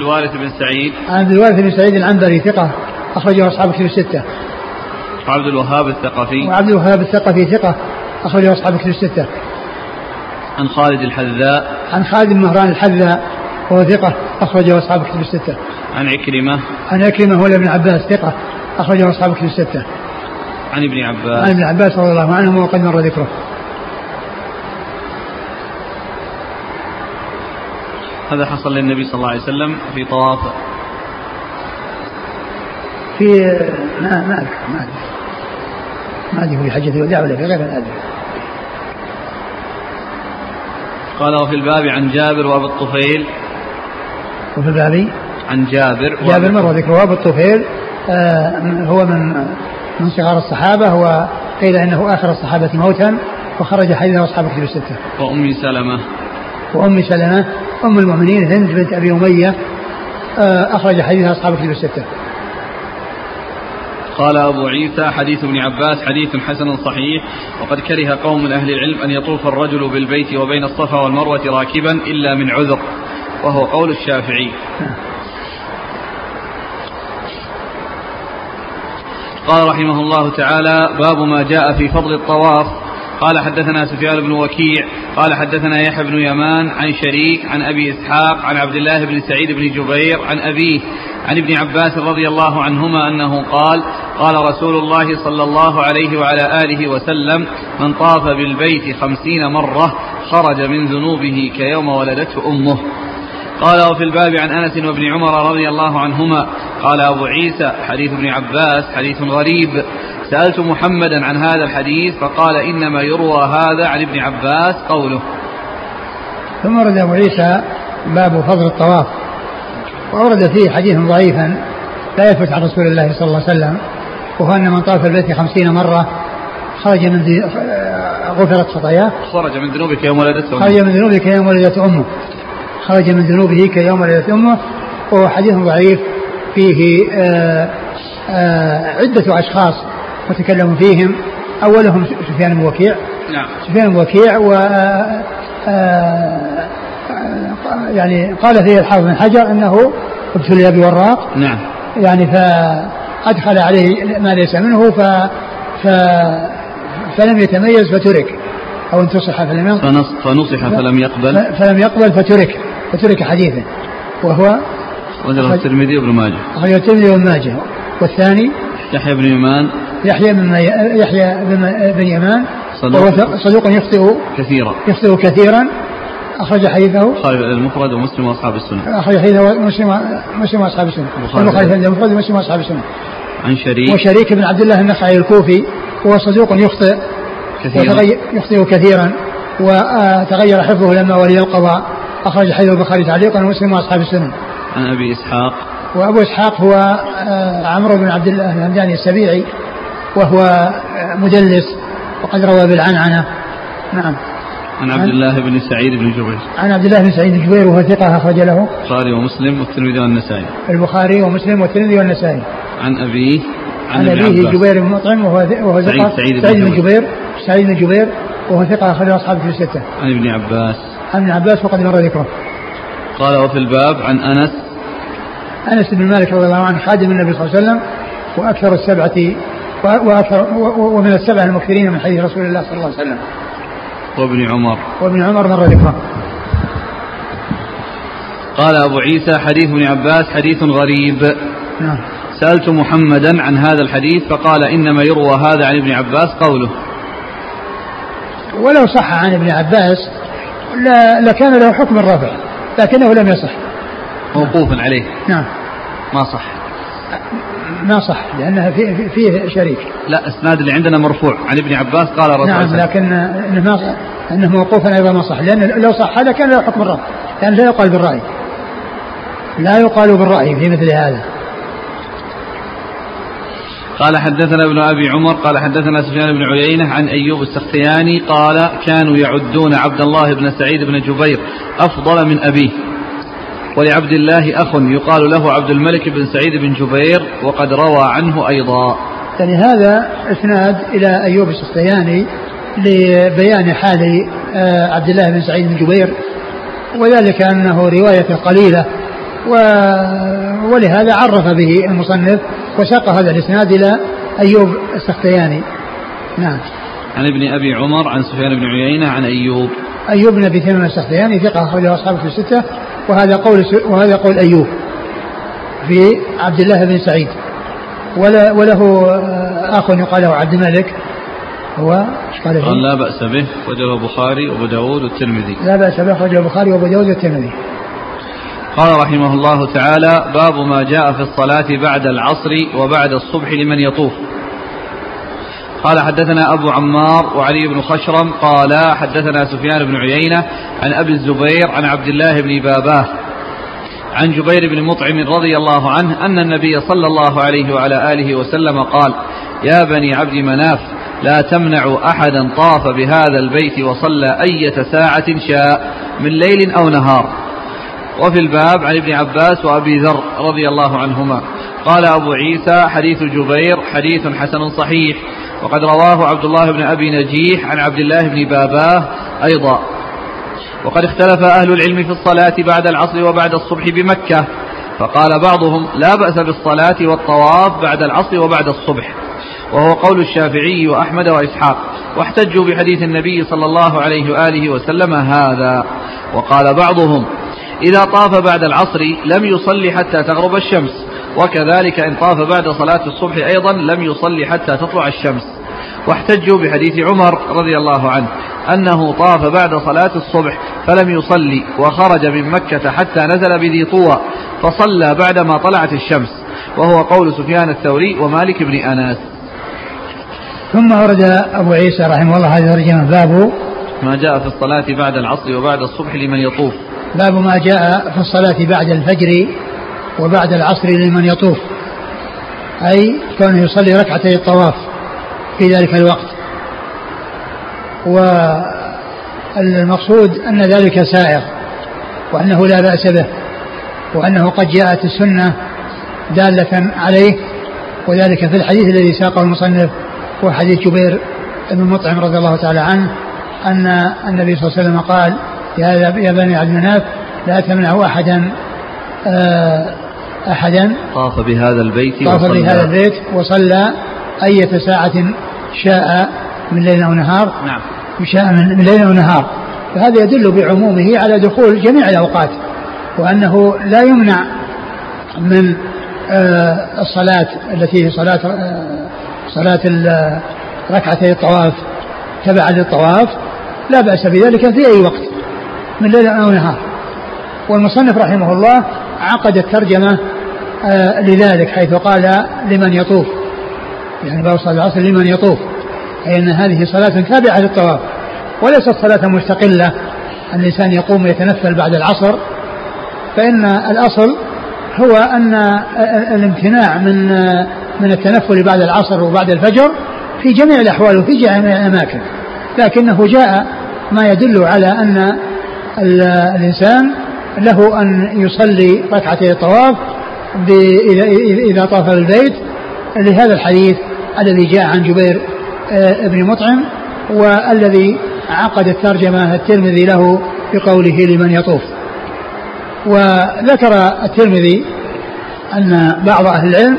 الوارث بن سعيد. العنبري ثقة أخرجه أصحاب الكتب الستة. عبد الوهاب الثقفي. ثقة أخرجه أصحاب الكتب الستة. عن خالد الحذاء. عن خالد بن مهران الحذاء وهو ثقة أخرجه أصحاب الكتب الستة. عن عكرمة. هو ابن عباس ثقة أخرجه أصحاب الكتب الستة. عن ابن عباس. رضي الله عنهما وقد مر ذكره. هذا حصل للنبي صلى الله عليه وسلم في طواف. في ما أدري في حجة الوداع ولا في غير هذا. قال وفي الباب عن جابر وأبي الطفيل. وفي الباب عن جابر. مر ذكره. أبو الطفيل هو من صغار الصحابة, وقيل إنه آخر الصحابة موتا, وخرج حديثه أصحاب كتب الستة. وأم سلمة. أم المؤمنين هند بنت أبي أمية أخرج حديثها أصحاب كتب الستة. قال أبو عيسى حديث ابن عباس حديث حسن صحيح, وقد كره قوم من أهل العلم أن يطوف الرجل بالبيت وبين الصفا والمروة راكبا إلا من عذر, وهو قول الشافعي. قال رحمه الله تعالى: باب ما جاء في فضل الطواف. قال حدثنا سفيان بن وكيع قال حدثنا يحيى بن يمان عن شريك عن أبي إسحاق عن عبد الله بن سعيد بن جبير عن أبيه عن ابن عباس رضي الله عنهما أنه قال: قال رسول الله صلى الله عليه وعلى آله وسلم: من طاف بالبيت 50 مرة خرج من ذنوبه كيوم ولدته أمه. قال وفي الباب عن أنس وابن عمر رضي الله عنهما قال أبو عيسى حديث ابن عباس حديث غريب سألت محمدا عن هذا الحديث فقال إنما يروى هذا عن ابن عباس قوله. ثم ورد أبو عيسى باب فضل الطواف وأورد فيه حديث ضعيفا لا يثبت عن رسول الله صلى الله عليه وسلم وهو أن من طاف البيت 50 مرة خرج من غفرت خطاياه خرج من ذنوبك يوم ولدته خرج من ذنوبك يوم ولدت أمه خرج من ذنوبه كيوم ولدت أمه. وهو حديث ضعيف فيه عدة أشخاص وتكلموا فيهم أولهم سفيان بن وكيع نعم سفيان بن وكيع و يعني قال فيه الحافظ بن حجر أنه ابتلي بوراق نعم يعني فأدخل عليه ما ليس منه فلم يتميز فترك أو انتصح فنصح فلم يقبل فترك حديثا وهو وذكر الترمذي وابن ماجه وهو الترمذي وابن ماجه. والثاني يحيى بن يمان صدوق يخطئ كثيرا أخرج حديثه المفرد ومسلم وأصحاب السنة أخرج حديثه مسلم وأصحاب السنة المفرد ومسلم وأصحاب السنة عن شريك وشريك بن عبد الله النخعي الكوفي هو صدوق يخطئ كثيرا وتغير حفظه لما ولي القضاء أخرج حديثه البخاري تعليقا ومسلم وأصحاب السنة عن أبي إسحاق وأبو إسحاق هو عمرو بن عبد الله الهمداني السبيعي وهو مدلس وقد روى بالعنعنة نعم عن عبد الله بن سعيد بن جبير وهو ثقة أخرج له البخاري ومسلم والترمذي والنسائي عن أبيه جبير بن مطعم وهو ثقة سعيد بن جبير وهو ثقة أخرج له أصحاب الكتب الستة عن ابن عباس وقد مر ذكره. قال وفي الباب عن أنس بن مالك رضي الله عنه خادم النبي صلى الله عليه وسلم وأكثر السبعة ومن السبعة المكثرين من حديث رسول الله صلى الله عليه وسلم وابن عمر مر ذكره. قال أبو عيسى حديث ابن عباس حديث غريب سألت محمدا عن هذا الحديث فقال إنما يروى هذا عن ابن عباس قوله. ولو صح عن ابن عباس لكان له حكم الرفع لكنه لم يصح موقوفا عليه نعم ما صح لأنها فيه شريك لا اسناد اللي عندنا مرفوع عن ابن عباس قال رسول الله نعم لكن انه موقوفا ايضا ما صح لأن لو صح هذا كان له حكم الرفع لأن لا يقال بالرأي في مثل هذا. قال حدثنا ابن أبي عمر قال حدثنا سفيان بن عيينة عن أيوب السختياني قال كانوا يعدون عبد الله بن سعيد بن جبير أفضل من أبيه ولعبد الله أخ يقال له عبد الملك بن سعيد بن جبير وقد روى عنه أيضا. يعني هذا إسناد إلى أيوب السختياني لبيان حال عبد الله بن سعيد بن جبير وذلك أنه رواية قليلة ولهذا عرف به المصنف وساق هذا الاسناد الى ايوب السختياني. نعم. عن ابن ابي عمر عن سفيان بن عيينة عن ايوب بن ابي تميم السختياني ثقة اخرجه اصحابه في الستة وهذا قول ايوب في عبد الله بن سعيد وله اخ يقال له عبد الملك هو قال لا بأس به وجله البخاري وابو داود والترمذي قال رحمه الله تعالى باب ما جاء في الصلاة بعد العصر وبعد الصبح لمن يطوف. قال حدثنا أبو عمار وعلي بن خشرم قال حدثنا سفيان بن عيينة عن أبي الزبير عن عبد الله بن باباه عن جبير بن مطعم رضي الله عنه أن النبي صلى الله عليه وعلى آله وسلم قال يا بني عبد مناف لا تمنعوا أحدا طاف بهذا البيت وصلى أية ساعة شاء من ليل أو نهار. وفي الباب عن ابن عباس وأبي ذر رضي الله عنهما قال أبو عيسى حديث جبير حديث حسن صحيح وقد رواه عبد الله بن أبي نجيح عن عبد الله بن باباه أيضا. وقد اختلف أهل العلم في الصلاة بعد العصر وبعد الصبح بمكة فقال بعضهم لا بأس بالصلاة والطواف بعد العصر وبعد الصبح وهو قول الشافعي وأحمد وإسحاق واحتجوا بحديث النبي صلى الله عليه وآله وسلم هذا. وقال بعضهم إذا طاف بعد العصر لم يصلي حتى تغرب الشمس وكذلك إن طاف بعد صلاة الصبح أيضا لم يصلي حتى تطلع الشمس واحتجوا بحديث عمر رضي الله عنه أنه طاف بعد صلاة الصبح فلم يصلي وخرج من مكة حتى نزل بذي طوى فصلى بعدما طلعت الشمس، وهو قول سفيان الثوري ومالك بن أنس. ثم أورد أبو عيسى رحمه الله هذه الترجمة: باب ما جاء في الصلاة بعد العصر وبعد الصبح لمن يطوف. باب ما جاء في الصلاة بعد الفجر وبعد العصر لمن يطوف، أي كان يصلي ركعتي الطواف في ذلك الوقت. والمقصود أن ذلك سائغ وأنه لا بأس به، وأنه قد جاءت السنة دالة عليه، وذلك في الحديث الذي ساقه المصنف وحديث جبير بن مطعم رضي الله تعالى عنه أن النبي صلى الله عليه وسلم قال: يا بني عبد المناف لا تمنعوا أحدا طاف بهذا البيت وصلى أية ساعة شاء من ليل أو نهار. نعم، شاء من ليل أو نهار. فهذا يدل بعمومه على دخول جميع الأوقات، وأنه لا يمنع من الصلاة التي هي صلاة ركعتي الطواف تبع للطواف، لا بأس بذلك في أي وقت من ليل أو نهار. والمصنف رحمه الله عقد الترجمة لذلك حيث قال لمن يطوف، يعني باب صلاة العصر لمن يطوف، أي أن هذه صلاة تابعة للطواف وليست صلاة مستقلة الإنسان يقوم يتنفل بعد العصر. فإن الأصل هو أن الامتناع من التنفل بعد العصر وبعد الفجر في جميع الأحوال وفي جميع الأماكن، لكنه جاء ما يدل على أن الإنسان له أن يصلي ركعتي الطواف إذا طاف البيت، لهذا الحديث الذي جاء عن جبير بن مطعم، والذي عقد الترجمة الترمذي له بقوله لمن يطوف. وذكر الترمذي أن بعض أهل العلم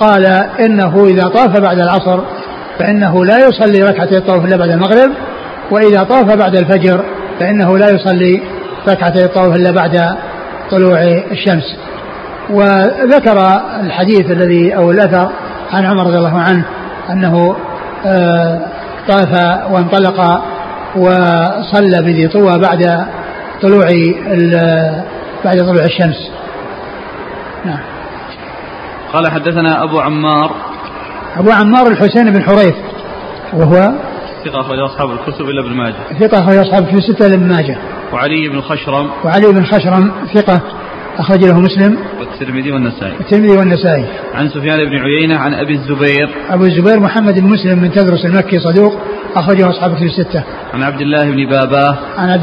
قال إنه إذا طاف بعد العصر فإنه لا يصلي ركعتي الطواف إلا بعد المغرب، وإذا طاف بعد الفجر فإنه لا يصلي ركعتي الطواف إلا بعد طلوع الشمس. وذكر الحديث الذي أو الأثر عن عمر رضي الله عنه أنه طاف وانطلق وصلى بذي طوى بعد طلوع الشمس. نعم. قال: حدثنا أبو عمار الحسين بن حريث، وهو ثقة أخرج أصحاب الكتب إلا ابن ماجه، ثقة أخرج أصحاب في ستة إلا ابن ماجه. وعلي بن خشرم ثقة أخرج له مسلم والترمذي والنسائي. عن سفيان بن عيينة عن أبي الزبير محمد بن مسلم من تدرس المكي صدوق أخرجه أصحاب في الستة. عن عبد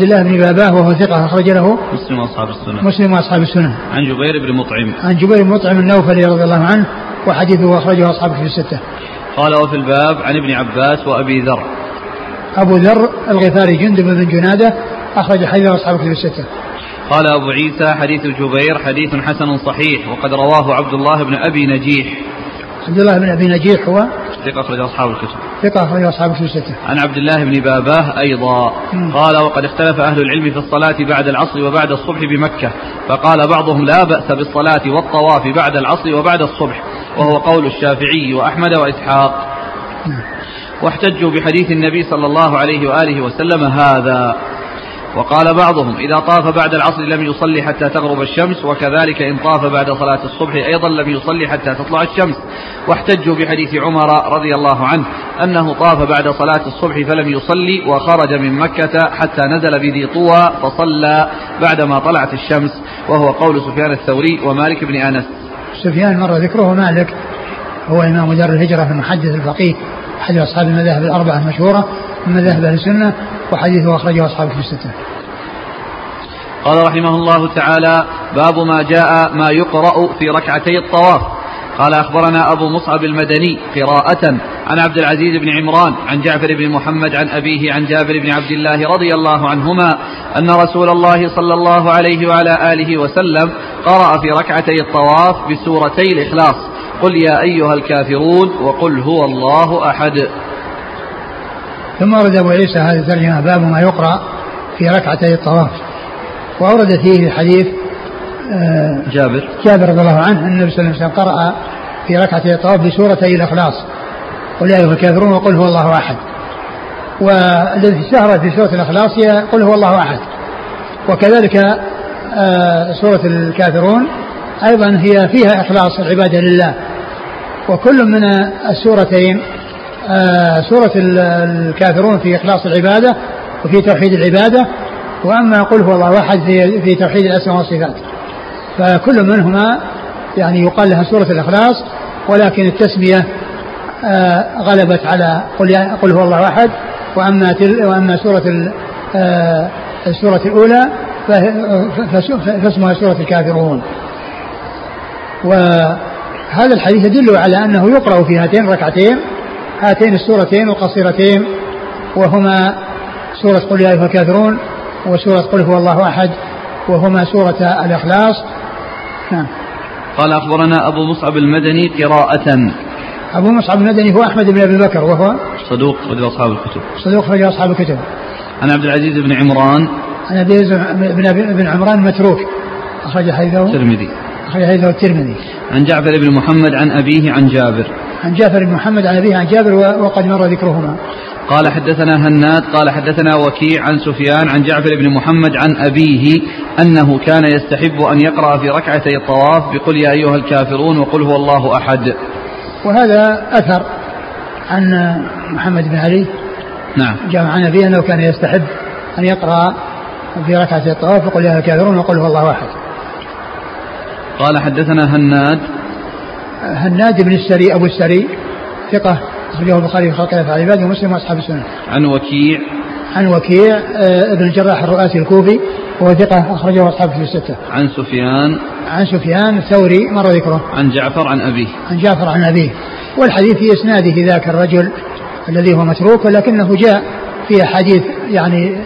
الله بن باباه وهو ثقة أخرج له مسلم وأصحاب السنة. عن جبير بن مطعم النوفلي رضي الله عنه، وحديثه أخرجه أصحاب في الستة. قال: وفي الباب عن ابن عباس وأبي ذر. أبو ذر الغفاري جندب بن جنادة أخرج حديثه أصحاب في الستة. قال أبو عيسى: حديث جبير حديث حسن صحيح، وقد رواه عبد الله بن أبي نجيح هو ثقة أخرج أصحاب الكتب. عن عبد الله بن باباه أيضا قال: وقد اختلف أهل العلم في الصلاة بعد العصر وبعد الصبح بمكة، فقال بعضهم لا بأس بالصلاة والطواف بعد العصر وبعد الصبح، وهو قول الشافعي وأحمد وإسحاق. واحتجوا بحديث النبي صلى الله عليه وآله وسلم هذا، وقال بعضهم: إذا طاف بعد العصر لم يصلي حتى تغرب الشمس، وكذلك إن طاف بعد صلاة الصبح أيضا لم يصلي حتى تطلع الشمس. واحتجوا بحديث عمر رضي الله عنه أنه طاف بعد صلاة الصبح فلم يصلي وخرج من مكة حتى نزل بذي طوى فصلى بعدما طلعت الشمس، وهو قول سفيان الثوري ومالك بن أنس. سفيان مر ذكره، مالك هو إمام دار الهجرة المحدث الفقيه، أحد أصحاب المذاهب الأربعة المشهورة من مذاهب السنة، وحديثه أخرجه أصحاب في الستة. قال رحمه الله تعالى: باب ما جاء ما يقرأ في ركعتي الطواف. قال: أخبرنا أبو مصعب المدني قراءة عن عبد العزيز بن عمران عن جعفر بن محمد عن أبيه عن جابر بن عبد الله رضي الله عنهما أن رسول الله صلى الله عليه وعلى آله وسلم قرأ في ركعتي الطواف بسورتي الإخلاص، قل يا أيها الكافرون، وقل هو الله أحد. ثم أورد أبو عيسى هذه الترجمة: باب ما يقرأ في ركعتي الطواف. وأورد فيه الحديث جابر رضي الله عنه أن النبي صلى الله عليه وسلم قرأ في ركعتي الطواف بسورتي الإخلاص، قل يا أيها الكافرون وقل هو الله أحد. والذي اشتهرت في سورة الإخلاص هي قل هو الله أحد. وكذلك سورة الكافرون أيضا هي فيها إخلاص العبادة لله. وكل من السورتين سورة الكافرون في إخلاص العبادة وفي توحيد العبادة، وأما قل هو الله أحد في توحيد الأسماء والصفات. فكل منهما يعني يقال لها سورة الإخلاص، ولكن التسمية غلبت على قل هو الله أحد. وأما السورة الأولى فاسمها سورة الكافرون. وهذا الحديث يدل على أنه يقرأ في هاتين ركعتين هاتين السورتين القصيرتين، وهما سورة قل يا أيها الكافرون وسورة قل هو الله أحد، وهما سورة الإخلاص. قال أخبرنا أبو مصعب المدني قراءة. أبو مصعب المدني هو أحمد بن أبي بكر وهو صدوق أخرج أصحاب الكتب. عن عبد العزيز بن عمران. عن عبد العزيز بن عمران متروك أخرج حديثه الترمذي. عن جعفر بن محمد عن أبيه عن جابر. وقد مر ذكرهما. قال حدثنا هناد قال حدثنا وكيع عن سفيان عن جعفر بن محمد عن أبيه أنه كان يستحب أن يقرأ في ركعتي الطواف بقل يا أيها الكافرون وقل هو الله أحد. وهذا أثر عن محمد بن علي عن أبيه أنه كان يستحب أن يقرأ في ركعتي الطواف بقل يا أيها الكافرون وقل هو الله أحد. قال حدثنا هناد بن السري أبو السري ثقة أخرجه البخاري في خلق أفعال العباد ومسلم وأصحاب السنة. عن وكيع ابن الجراح الرؤاسي الكوفي وهو ثقة أخرجه أصحاب في الستة. عن سفيان الثوري مر ذكره. عن جعفر عن أبيه. والحديث في إسناده ذاك الرجل الذي هو متروك، ولكنه جاء في حديث يعني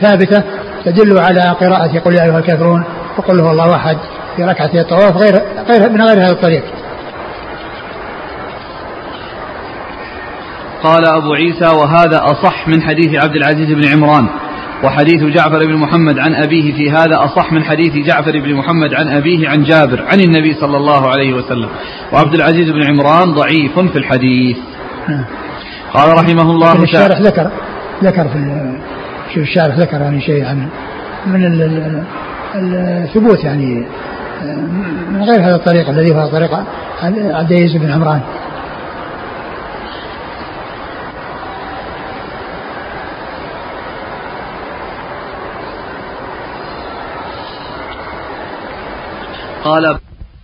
ثابتة تدل على قراءة قل يا أيها الكافرون وقل هو الله أحد في ركعتي الطواف غير من غير هذا الطريق. قال أبو عيسى وهذا أصح من حديث عبد العزيز بن عمران، وحديث جعفر بن محمد عن أبيه في هذا أصح من حديث جعفر بن محمد عن أبيه عن جابر عن النبي صلى الله عليه وسلم، وعبد العزيز بن عمران ضعيف في الحديث. قال رحمه الله تعالى الشارح ذكر في الشارح ذكر يعني شيء عن من الثبوت يعني من غير هذا الطريق الذي هو طريق عبد العزيز بن عمران. قال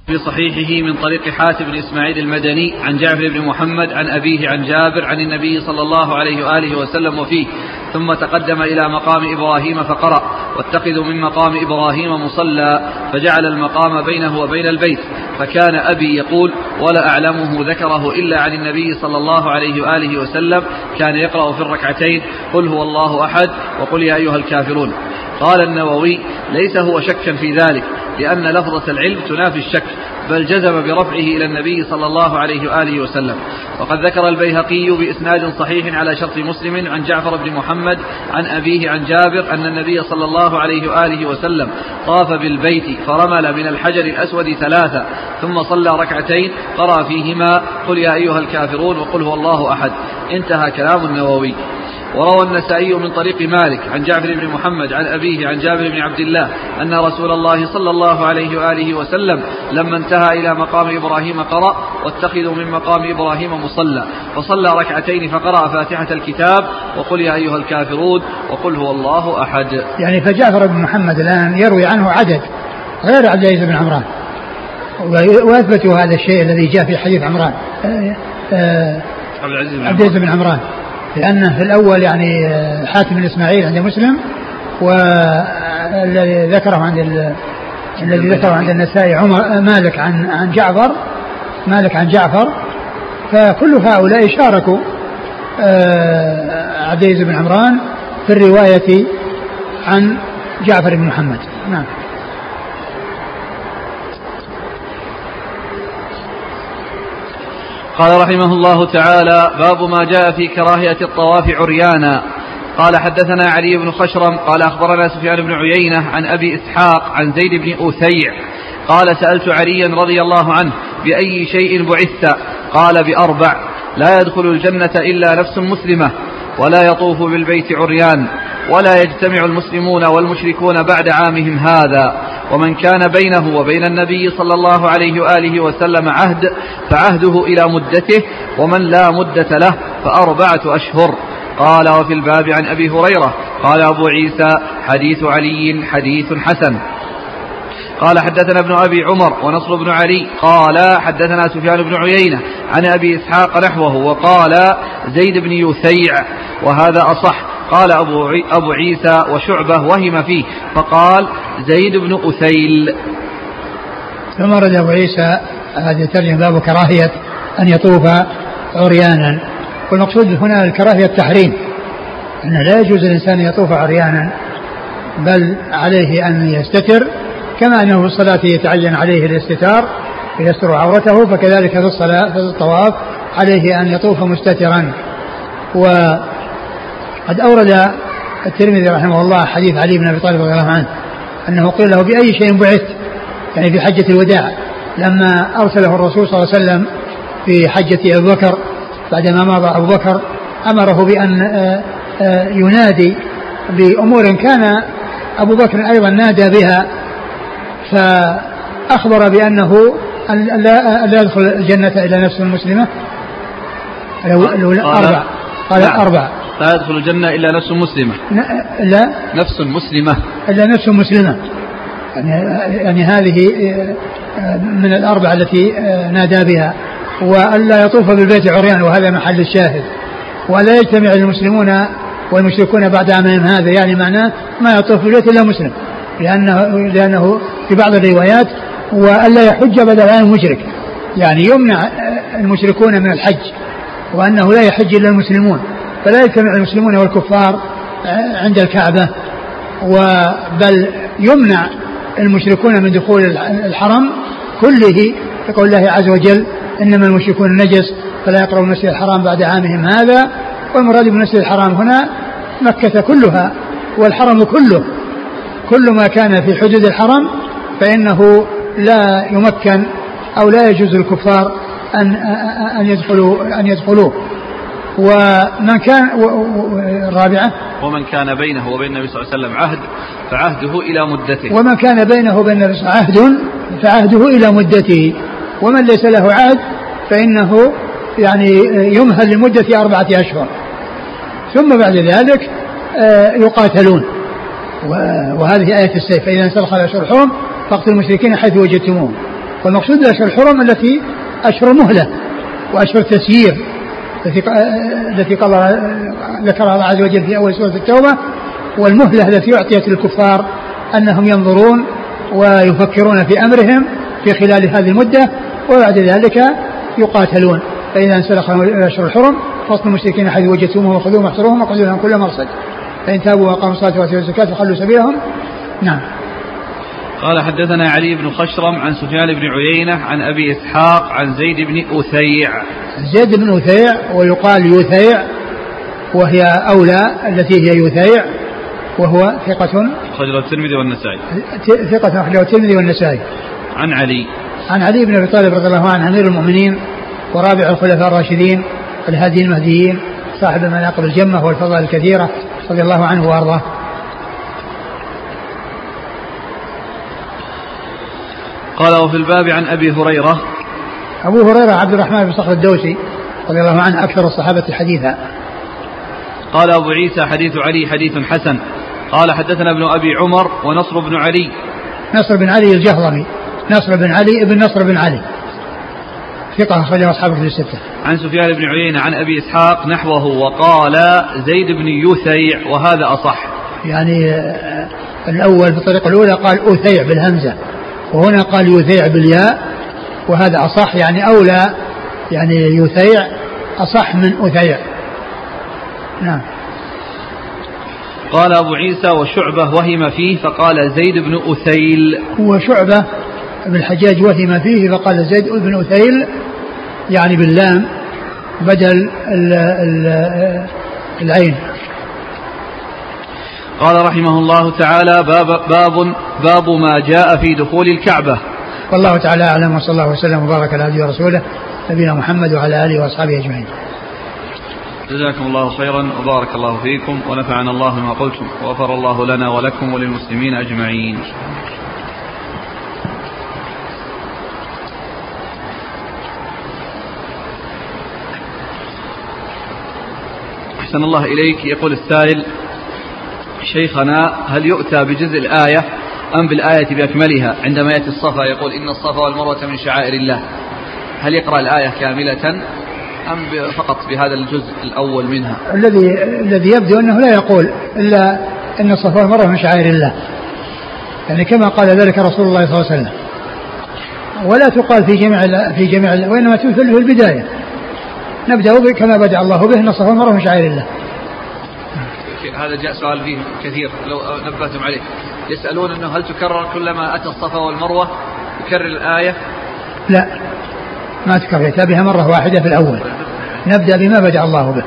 في صحيحه من طريق حاتم بن إسماعيل المدني عن جعفر بن محمد عن أبيه عن جابر عن النبي صلى الله عليه وآله وسلم وفيه ثم تقدم إلى مقام إبراهيم فقرأ واتخذوا من مقام إبراهيم مصلى فجعل المقام بينه وبين البيت، فكان أبي يقول ولا أعلمه ذكره إلا عن النبي صلى الله عليه وآله وسلم كان يقرأ في الركعتين قل هو الله أحد وقل يا أيها الكافرون. قال النووي ليس هو شكا في ذلك لأن لفظة العلم تنافي الشك، بل جزم برفعه إلى النبي صلى الله عليه وآله وسلم. وقد ذكر البيهقي بإسناد صحيح على شرط مسلم عن جعفر بن محمد عن أبيه عن جابر أن النبي صلى الله عليه وآله وسلم طاف بالبيت فرمل من الحجر الأسود 3 ثم صلى ركعتين قرأ فيهما قل يا أيها الكافرون وقل هو الله أحد. انتهى كلام النووي. وروى النسائي من طريق مالك عن جعفر بن محمد عن أبيه عن جابر بن عبد الله أن رسول الله صلى الله عليه وآله وسلم لما انتهى إلى مقام إبراهيم قرأ واتخذوا من مقام إبراهيم مصلى فصلى ركعتين فقرأ فاتحة الكتاب وقل يا أيها الكافرون وقل هو الله أحد. يعني فجعفر بن محمد الآن يروي عنه عدد غير عبد العزيز بن عمران، وأثبتوا هذا الشيء الذي جاء في حديث عمران عبد العزيز بن عمران، لأنه في الأول يعني حاتم بن إسماعيل عند مسلم، والذي ذكره عند النسائي مالك عن جعفر. فكل هؤلاء شاركوا عبد العزيز بن عمران في الرواية عن جعفر بن محمد. قال رحمه الله تعالى باب ما جاء في كراهية الطواف عريانا. قال حدثنا علي بن خشرم قال أخبرنا سفيان بن عيينة عن أبي إسحاق عن زيد بن يثيع قال سألت عليا رضي الله عنه بأي شيء بعثت؟ قال بأربع. لا يدخل الجنة إلا نفس مسلمة، ولا يطوف بالبيت عريان، ولا يجتمع المسلمون والمشركون بعد عامهم هذا. ومن كان بينه وبين النبي صلى الله عليه وآله وسلم عهد فعهده إلى مدته، ومن لا مدة له فأربعة أشهر. قال: وفي الباب عن أبي هريرة. قال أبو عيسى: حديث علي حديث حسن. قال: حدثنا ابن أبي عمر ونصر بن علي قال: حدثنا سفيان بن عيينة عن أبي إسحاق نحوه، وقال زيد بن يثيع، وهذا أصح. قال أبو عيسى وشعبة وهم فيه فقال زيد بن أثيل. ثم رد أبو عيسى هذه الترجمة باب كراهية أن يطوف عريانا، والمقصود هنا الكراهية التحريم، أن لا يجوز الإنسان يطوف عريانا، بل عليه أن يستتر، كما أنه في الصلاة يتعين عليه الاستتار ليستر عورته، فكذلك في الصلاة في الطواف عليه أن يطوف مستترا. وقد أورد الترمذي رحمه الله حديث علي بن أبي طالب رضي الله عنه أنه قيل له: بأي شيء بعثت؟ يعني في حجة الوداع، لما أرسله الرسول صلى الله عليه وسلم في حجة أبو بكر، بعدما مضى أبو بكر أمره بأن ينادي بأمور كان أبو بكر أيضا نادى بها، فأخبر بأنه لا يدخل الجنة إلا نفس مسلمة. قال أربع: لا يدخل الجنة إلا نفس مسلمة، إلا نفس مسلمة، يعني هذه من الأربعة التي نادى بها. وأن لا يطوف بالبيت عريان، وهذا محل الشاهد. ولا يجتمع المسلمون والمشركون بعد عامهم هذا، يعني معناه ما يطوف بالبيت إلا مسلم، لأنه في بعض الروايات وألا يحج بعد الآن مشرك، يعني يمنع المشركون من الحج، وأنه لا يحج إلا المسلمون، فلا يجتمع المسلمون والكفار عند الكعبة، بل يمنع المشركون من دخول الحرم كله، يقول الله عز وجل: إنما المشركون نجس فلا يقربوا المسجد الحرام بعد عامهم هذا. والمراد بالمسجد الحرام هنا مكة كلها والحرم كله، كل ما كان في حدود الحرم فإنه لا يمكن أو لا يجوز الكفار أن يدخلوه. ومن كان الرابعة: ومن كان بينه وبين النبي صلى الله عليه وسلم عهد فعهده إلى مدته. ومن كان بينه وبين النبي عهد فعهده إلى مدته، ومن ليس له عهد فإنه يعني يمهل لمدة 4 أشهر، ثم بعد ذلك يقاتلون. وهذه آية السيف: فإذا انسلخ الأشهر الحرم فاقتلوا المشركين حيث وجدتموهم. والمقصود بالأشهر الحرم التي أشهر مهلة وأشهر تسيير، التي ذكرها الله عز وجل في أول سورة التوبة، والمهلة التي أعطيت للكفار أنهم ينظرون ويفكرون في أمرهم في خلال هذه المدة، وبعد ذلك يقاتلون. فإذا انسلخ الأشهر الحرم فاقتلوا المشركين حيث وجدتموهم وخذوهم واحصروهم وقتلوا لهم كل مرصد، فإن تابوا وأقاموا الصلاة وآتوا الزكاة فخلوا سبيلهم. نعم. قال: حدثنا علي بن خشرم عن سفيان بن عيينة عن أبي إسحاق عن زيد بن أثيع. زيد بن أثيع ويقال يثيع، وهي أولى التي هي يثيع، وهو ثقة أخرجه الترمذي والنسائي. ثقة أخرجه الترمذي والنسائي. عن علي بن أبي طالب رضي الله عنه، أمير المؤمنين ورابع الخلفاء الراشدين الهادي المهديين، صاحب المناقب الجمة والفضائل الكثيرة، رضي الله عنه وارضاه. قال: وفي الباب عن أبي هريرة. أبو هريرة عبد الرحمن بن صخر الدوسي رضي الله عنه، أكثر الصحابة حديثا. قال أبو عيسى: حديث علي حديث حسن. قال: حدثنا ابن أبي عمر ونصر بن علي. نصر بن علي الجهضمي، نصر بن علي ابن نصر بن علي، ثقة أخرجه أصحاب الكتب الستة. عن سفيان بن عيينة عن أبي إسحاق نحوه، وقال زيد بن يثيع، وهذا أصح. يعني الأول في الطريقة الأولى قال أثيع بالهمزة، وهنا قال يثيع بالياء، وهذا أصح، يعني أولى، يعني يثيع أصح من أثيع. نعم. قال أبو عيسى وشعبة وهم فيه فقال زيد بن أثيل. وشعبة ابن الحجاج وهم فيه فقال زيد بن أثيل، يعني باللام بدل العين. قال رحمه الله تعالى: باب ما جاء في دخول الكعبة. والله تعالى أعلم، وصلى الله وسلم وبارك على عبده ورسوله نبينا محمد وعلى آله وأصحابه أجمعين. جزاكم الله خيرا وبارك الله فيكم ونفعنا الله بما قلتم وغفر الله لنا ولكم وللمسلمين أجمعين. أحسن الله إليك. يقول السائل: شيخنا هل يؤتى بجزء الآية أم بالآية بأكملها عندما يأتي الصفا؟ يقول إن الصفا والمروة من شعائر الله، هل يقرأ الآية كاملة أم فقط بهذا الجزء الأول منها؟ الذي يبدو أنه لا يقول إلا إن الصفا والمروة من شعائر الله، يعني كما قال ذلك رسول الله صلى الله عليه وسلم، ولا تقال في جميع وإنما تثل في البداية، نبدأ به كما بدأ الله به، إن الصفا والمروة من شعائر الله. هذا جاء سؤال فيه كثير لو نبهتم عليه، يسألون أنه هل تكرر كلما أتى الصفا والمروة تكرر الآية؟ لا، ما تكرر، يتابعها مرة واحدة في الأول، نبدأ بما بدأ الله به.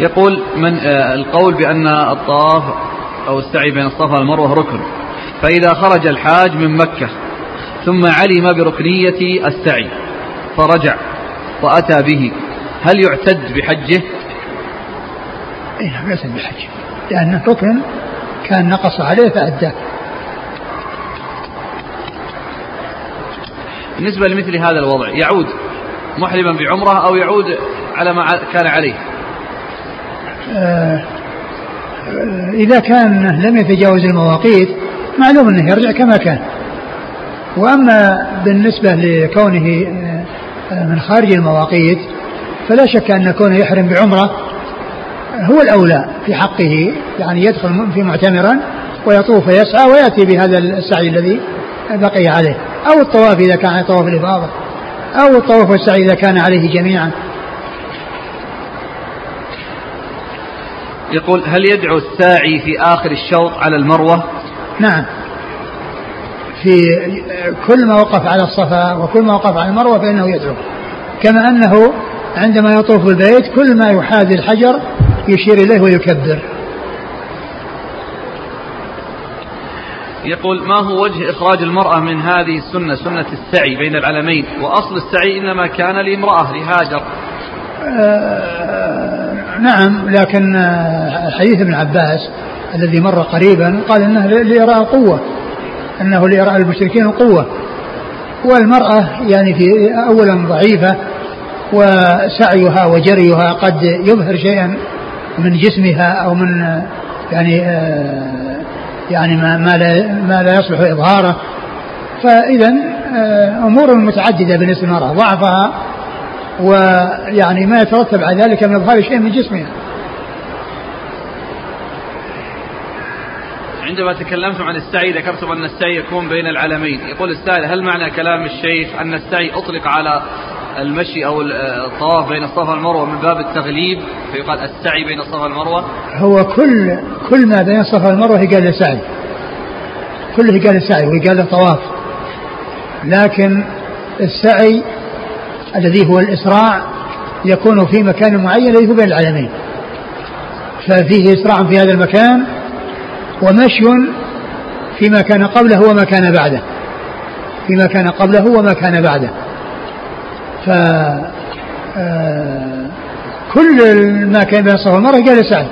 يقول: من القول بأن الطواف أو السعي بين الصفا والمروة ركن، فإذا خرج الحاج من مكة ثم علم بركنية السعي فرجع وأتى به، هل يعتد بحجه؟ لا يعتد بحجه، لأن الركن كان نقص عليه فأداه. بالنسبة لمثل هذا الوضع، يعود محرما بعمره أو يعود على ما كان عليه؟ إذا كان لم يتجاوز المواقيت معلوم أنه يرجع كما كان، وأما بالنسبة لكونه من خارج المواقيت فلا شك أن كونه يحرم بعمرة هو الأولى في حقه، يعني يدخل في معتمرا ويطوف ويسعى ويأتي بهذا السعي الذي بقي عليه، أو الطواف إذا كان طواف الإفاضة، أو الطواف والسعي إذا كان عليه جميعا. يقول: هل يدعو الساعي في آخر الشوط على المروة؟ نعم، في كل ما وقف على الصفا وكل ما وقف على المروة فإنه يدعو، كما أنه عندما يطوف البيت كل ما يحاذي الحجر يشير إليه ويكبر. يقول: ما هو وجه إخراج المرأة من هذه السنة، سنة السعي بين العلمين، وأصل السعي إنما كان لامرأة لهاجر؟ نعم، لكن حديث ابن عباس الذي مر قريبا قال انه ليرى قوة، انه ليرى المشركين قوة، والمرأة يعني في اولا ضعيفة، وسعيها وجريها قد يظهر شيئا من جسمها او من يعني ما لا يصلح اظهاره، فاذا امور متعددة بالنسبة للمرأة، ضعفها ويعني ما يترتب على ذلك من إظهار شيء من جسمها. عندما تكلمتم عن السعي ذكرتم أن السعي يكون بين العلمين. يقول السائل: هل معنى كلام الشيخ أن السعي أطلق على المشي أو الطواف بين الصفا والمروة من باب التغليب فيقال السعي بين الصفا والمروة؟ هو كل ما بين الصفا والمروة قال له سعي، كله قال له سعي وقال له طواف، لكن السعي الذي هو الإسراع يكون في مكان معين الذي هو بين العلمين، ففيه إسراع في هذا المكان ومشي فيما كان قبله وما كان بعده، فيما كان قبله وما كان بعده، فكل ما كان بين الصفا والمروة قال سعي،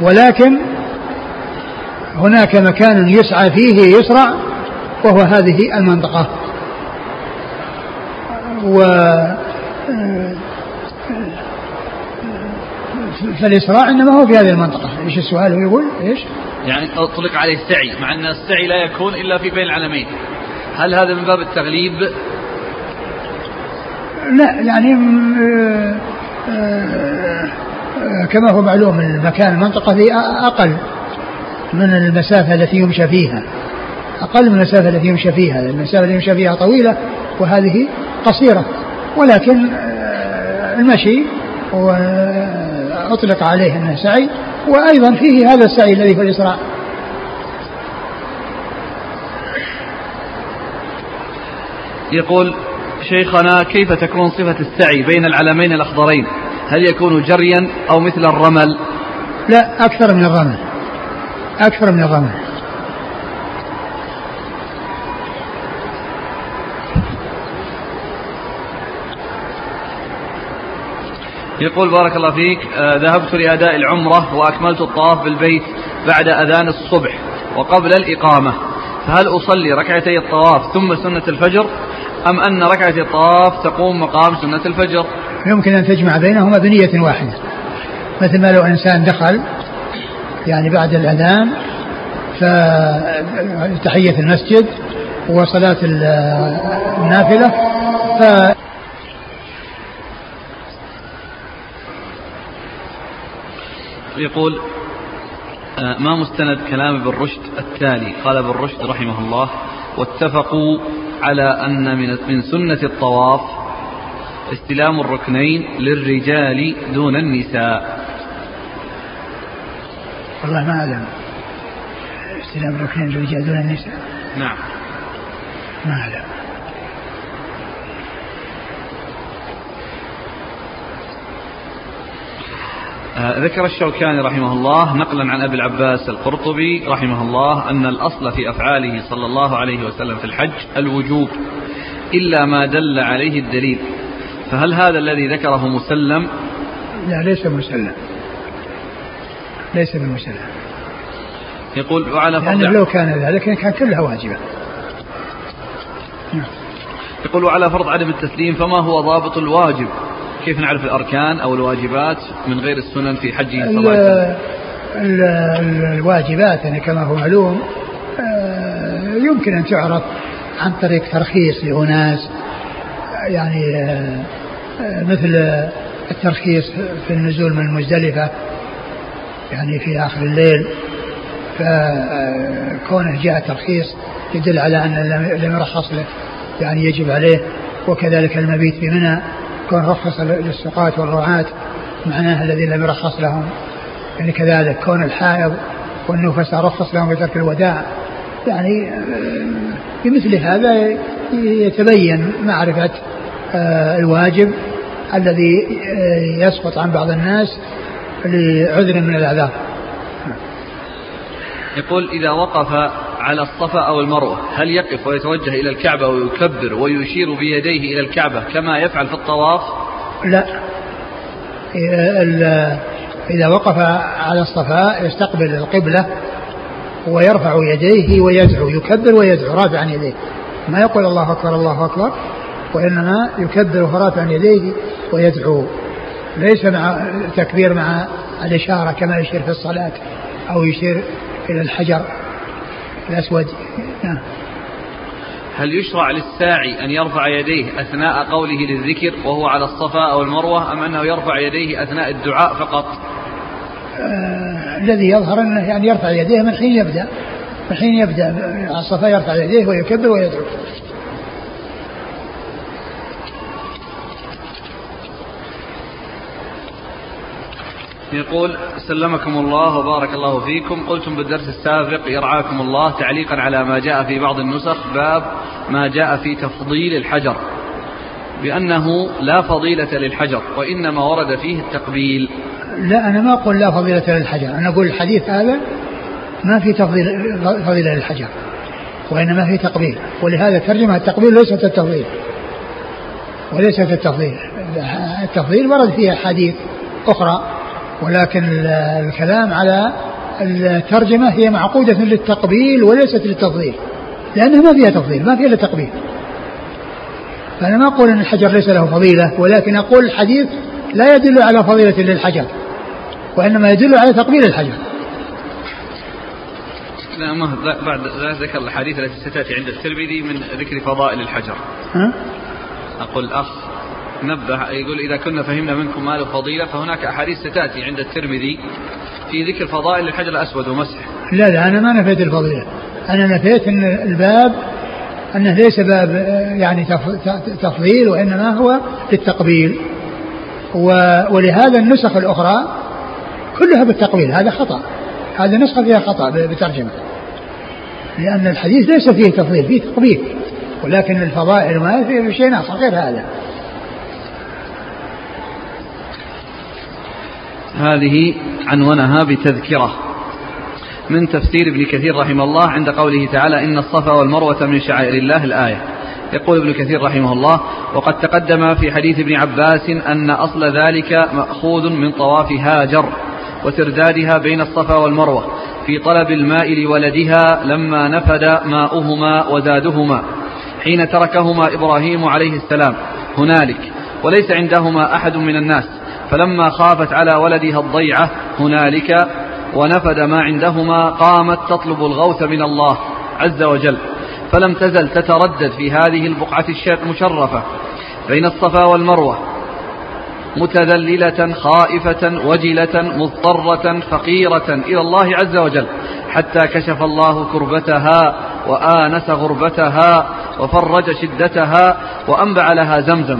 ولكن هناك مكان يسعى فيه يسرع وهو هذه المنطقة، فالإسراع إنما هو في هذه المنطقة. إيش السؤال هو يقول إيش؟ يعني أطلق عليه السعي مع أن السعي لا يكون إلا في بين العلمين، هل هذا من باب التغليب؟ لا، يعني كما هو معلوم المكان المنطقة دي أقل من المسافة التي يمشى فيها، أقل من المسافة التي يمشى فيها، المسافة التي يمشى فيها طويلة وهذه قصيرة، ولكن المشي وأطلق عليه أنه سعي، وأيضا فيه هذا السعي الذي في الإسراء. يقول: شيخنا كيف تكون صفة السعي بين العلمين الأخضرين؟ هل يكون جريا أو مثل الرمل؟ لا، أكثر من الرمل، أكثر من الرمل. يقول بارك الله فيك، ذهبت لأداء العمرة وأكملت الطواف بالبيت بعد أذان الصبح وقبل الإقامة، فهل أصلي ركعتي الطواف ثم سنة الفجر أم أن ركعتي الطواف تقوم مقام سنة الفجر؟ يمكن أن تجمع بينهما بنية واحدة، مثل ما لو إنسان دخل يعني بعد الأذان فتحية المسجد وصلاة النافلة يقول ما مستند كلام ابن رشد التالي؟ قال ابن رشد رحمه الله: واتفقوا على أن من سنة الطواف استلام الركنين للرجال دون النساء. والله ما أعلم استلام الركنين للرجال دون النساء. نعم ما أعلم. ذكر الشوكاني رحمه الله نقلا عن أبي العباس القرطبي رحمه الله أن الأصل في أفعاله صلى الله عليه وسلم في الحج الوجوب إلا ما دل عليه الدليل، فهل هذا الذي ذكره مسلم؟ لا، ليس مسلم، ليس بالمسلم. يقول وعلى فرض لو كان ذلك كان كلها واجبة. يقول وعلى فرض عدم التسليم فما هو ضابط الواجب؟ كيف نعرف الأركان أو الواجبات من غير السنن في حجه صلى الله عليه وسلم؟ الواجبات يعني كما هو معلوم يمكن أن تعرف عن طريق ترخيص لأناس، يعني مثل الترخيص في النزول من مزدلفة يعني في آخر الليل، فكونه جاء ترخيص يدل على أن لم يرخص له يعني يجب عليه، وكذلك المبيت في منى كون رخص للسقاة والرعاة معناها الذين لم يرخص لهم، يعني كذلك كون الحائض والنفس رخص لهم بترك الوداع، يعني بمثل هذا يتبين معرفة الواجب الذي يسقط عن بعض الناس لعذر من الأعذار. يقول إذا وقف على الصفا أو المروة هل يقف ويتوجه إلى الكعبة ويكبر ويشير بيديه إلى الكعبة كما يفعل في الطواف؟ لا، إذا وقف على الصفا يستقبل القبلة ويرفع يديه ويدعو، يكبر ويدعو رافعا يديه، ما يقول الله أكبر الله أكبر، وإنما يكبر رافعا يديه ويدعو، ليس مع تكبير مع الإشارة كما يشير في الصلاة أو يشير إلى الحجر الأسود. نعم. هل يشرع للساعي أن يرفع يديه أثناء قوله للذكر وهو على الصفا أو المروة أم أنه يرفع يديه أثناء الدعاء فقط؟ الذي يظهر أنه يعني يرفع يديه من حين يبدأ، من حين يبدأ على الصفا يرفع يديه ويكبر ويدعو. يقول سلمكم الله وبارك الله فيكم، قلتم بالدرس السابق يرعاكم الله تعليقا على ما جاء في بعض النسخ باب ما جاء في تفضيل الحجر بأنه لا فضيلة للحجر وإنما ورد فيه التقبيل. لا، أنا ما أقول لا فضيلة للحجر، أنا أقول الحديث هذا ما في تفضيل فضيلة للحجر وإنما في تقبيل، ولهذا ترجمة التقبيل ليست التفضيل، وليست التفضيل، التفضيل ورد فيها حديث أخرى، ولكن الكلام على الترجمة هي معقودة للتقبيل وليست للتفضيل، لأنها ما فيها تفضيل، ما فيها للتقبيل. فأنا ما أقول أن الحجر ليس له فضيلة، ولكن أقول الحديث لا يدل على فضيلة للحجر وإنما يدل على تقبيل الحجر. بعد ذكر الحديث التي ستأتي عند الترمذي من ذكر فضائل الحجر، أقول الأخ نبه يقول إذا كنا فهمنا منكم ما له فضيلة فهناك أحاديث ستأتي عند الترمذي في ذكر فضائل الحجر الأسود ومسح. لا لا، أنا ما نفيت الفضيلة، أنا نفيت أن الباب أنه ليس باب يعني تفضيل وإنما هو للتقبيل، ولهذا النسخ الأخرى كلها بالتقبيل، هذا خطأ، هذا نسخة فيها خطأ بترجمة، لأن الحديث ليس فيه تفضيل، فيه تقبيل، ولكن الفضائل ما في شيء ناقص غير هذا. هذه عنونها بتذكرة من تفسير ابن كثير رحمه الله عند قوله تعالى إن الصفا والمروة من شعائر الله الآية. يقول ابن كثير رحمه الله وقد تقدم في حديث ابن عباس أن أصل ذلك مأخوذ من طواف هاجر وتردادها بين الصفا والمروة في طلب الماء لولدها لما نفد ماؤهما وزادهما حين تركهما إبراهيم عليه السلام هنالك وليس عندهما أحد من الناس, فلما خافت على ولدها الضيعة هنالك ونفد ما عندهما قامت تطلب الغوث من الله عز وجل, فلم تزل تتردد في هذه البقعة المشرفة بين الصفا والمروة متذللة خائفة وجلة مضطرة فقيرة إلى الله عز وجل, حتى كشف الله كربتها وآنس غربتها وفرج شدتها وأنبع لها زمزم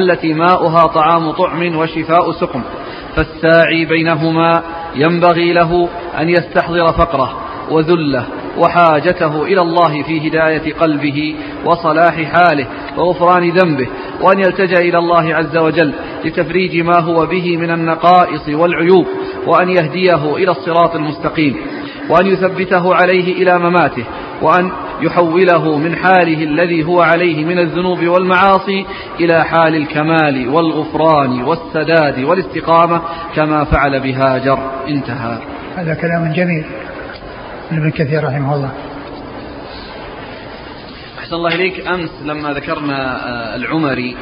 التي ماؤها طعام طعم وشفاء سقم, فالساعي بينهما ينبغي له أن يستحضر فقره وذله وحاجته إلى الله في هداية قلبه وصلاح حاله وغفران ذنبه, وأن يلتجأ إلى الله عز وجل لتفريج ما هو به من النقائص والعيوب, وأن يهديه إلى الصراط المستقيم, وأن يثبته عليه إلى مماته, وأن يحوله من حاله الذي هو عليه من الذنوب والمعاصي إلى حال الكمال والغفران والسداد والاستقامة كما فعل بهاجر. انتهى. هذا كلام جميل من ابن كثير رحمه الله. أحسن الله إليك. أمس لما ذكرنا العمري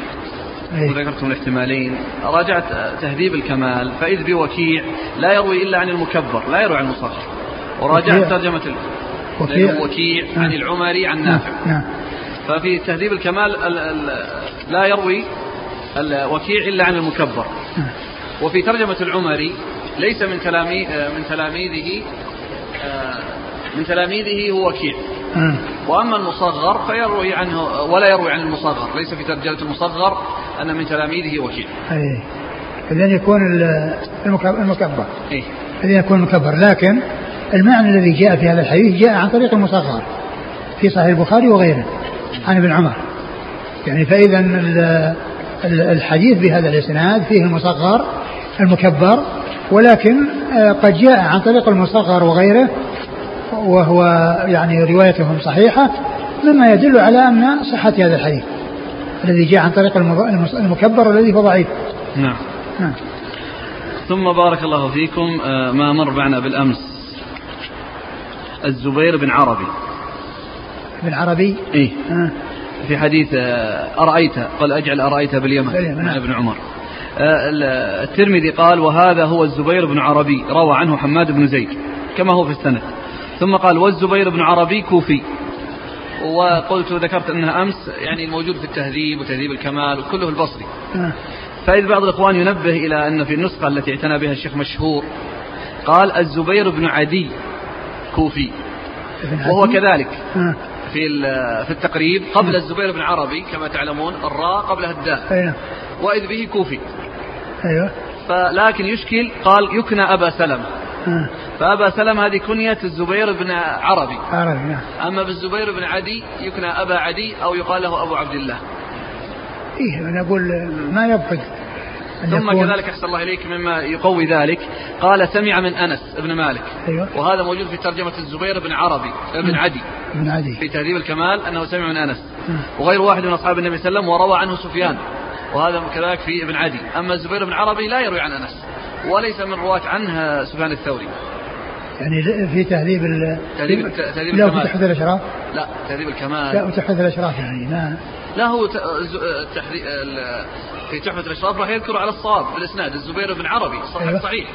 وذكرتم الاحتمالين راجعت تهذيب الكمال فإذ بوكيع لا يروي إلا عن المكبر لا يروي عن المصغر, وراجعت ترجمة وكيع عن العمري عن نافع. ففي تهذيب الكمال لا يروي الوكيع إلا عن المكبر, وفي ترجمة العمري ليس من تلاميذه هو وكيع, وأما المصغر فيروي عنه ولا يروي عن المصغر, ليس في ترجمة المصغر أن من تلاميذه وكيع. إذن يكون المكبر لكن المعنى الذي جاء في هذا الحديث جاء عن طريق المصغر في صحيح البخاري وغيره عن ابن عمر, يعني فإذا الحديث بهذا الإسناد فيه المصغر المكبر, ولكن قد جاء عن طريق المصغر وغيره وهو يعني روايتهم صحيحة, مما يدل على أن صحة هذا الحديث الذي جاء عن طريق المكبر الذي هو ضعيف. نعم. ثم بارك الله فيكم ما مر معنا بالأمس الزبير بن عربي في حديث أرأيت قال أجعل أرأيت باليمن مع ابن عمر. الترمذي قال وهذا هو الزبير بن عربي روى عنه حماد بن زيد كما هو في السنة, ثم قال والزبير بن عربي كوفي. وقلت ذكرت أنها أمس يعني الموجود في التهذيب وتهذيب الكمال وكله البصري. فإذ بعض الإخوان ينبه إلى أن في النسخة التي اعتنى بها الشيخ مشهور قال الزبير بن عدي كوفي, وهو كذلك في التقريب قبل الزبير بن عربي كما تعلمون الراء قبلها الداء وإذ به كوفي. فلكن يشكل قال يكنى أبا سلمة, فأبا سلمة هذه كنية الزبير بن عربي, أما بالزبير بن عدي يكنى أبا عدي أو يقال له أبو عبد الله. أنا أقول ما يبقى. ثم كذلك أحسن الله إليك مما يقوي ذلك قال سمع من أنس ابن مالك, وهذا موجود في ترجمة الزبير بن عربي بن عدي في تهذيب الكمال أنه سمع من أنس وغير واحد من أصحاب النبي صلى الله عليه وسلم وروى عنه سفيان, وهذا كذلك في ابن عدي. أما الزبير بن عربي لا يروي عن أنس وليس من رواة عنه سفيان الثوري. يعني في تهذيب تهذيب لا الكمال تحذير الأشراف, لا تهذيب الكمال لا تحذير الأشراف يعني لا هو في تحفة الأشراف راح يذكر على الصواب بالإسناد الزبير بن عربي صحيح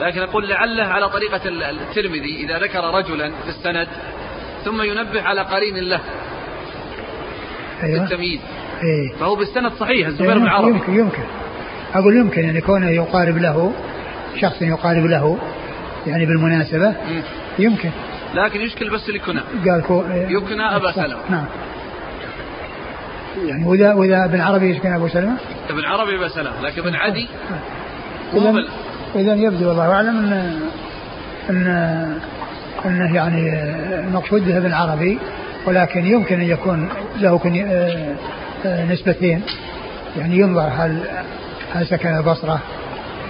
لكن أقول لعله على طريقة الترمذي إذا ذكر رجلا في السند ثم ينبه على قرين له التمييز فهو بالسند صحيح الزبير بن عربي يمكن أقول يمكن يعني كونه يقارب له شخص يقارب له يعني بالمناسبة يمكن, لكن يشكل بس لكنا يكنى أبا سلمة. نعم يعني وإذا ابن عربي يشكن أبو سلمة ابن عربي أبا سلمة, لكن ابن عدي إذن يبدو والله أعلم أنه يعني المقصود به ابن عربي ولكن يمكن أن يكون له نسبتين, يعني ينظر هل سكن البصرة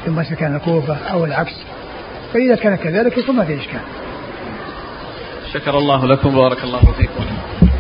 ثم سكن الكوفة أو العكس, فإذا كان كذلك ثم في إشكال. شكر الله لكم وبارك الله فيكم.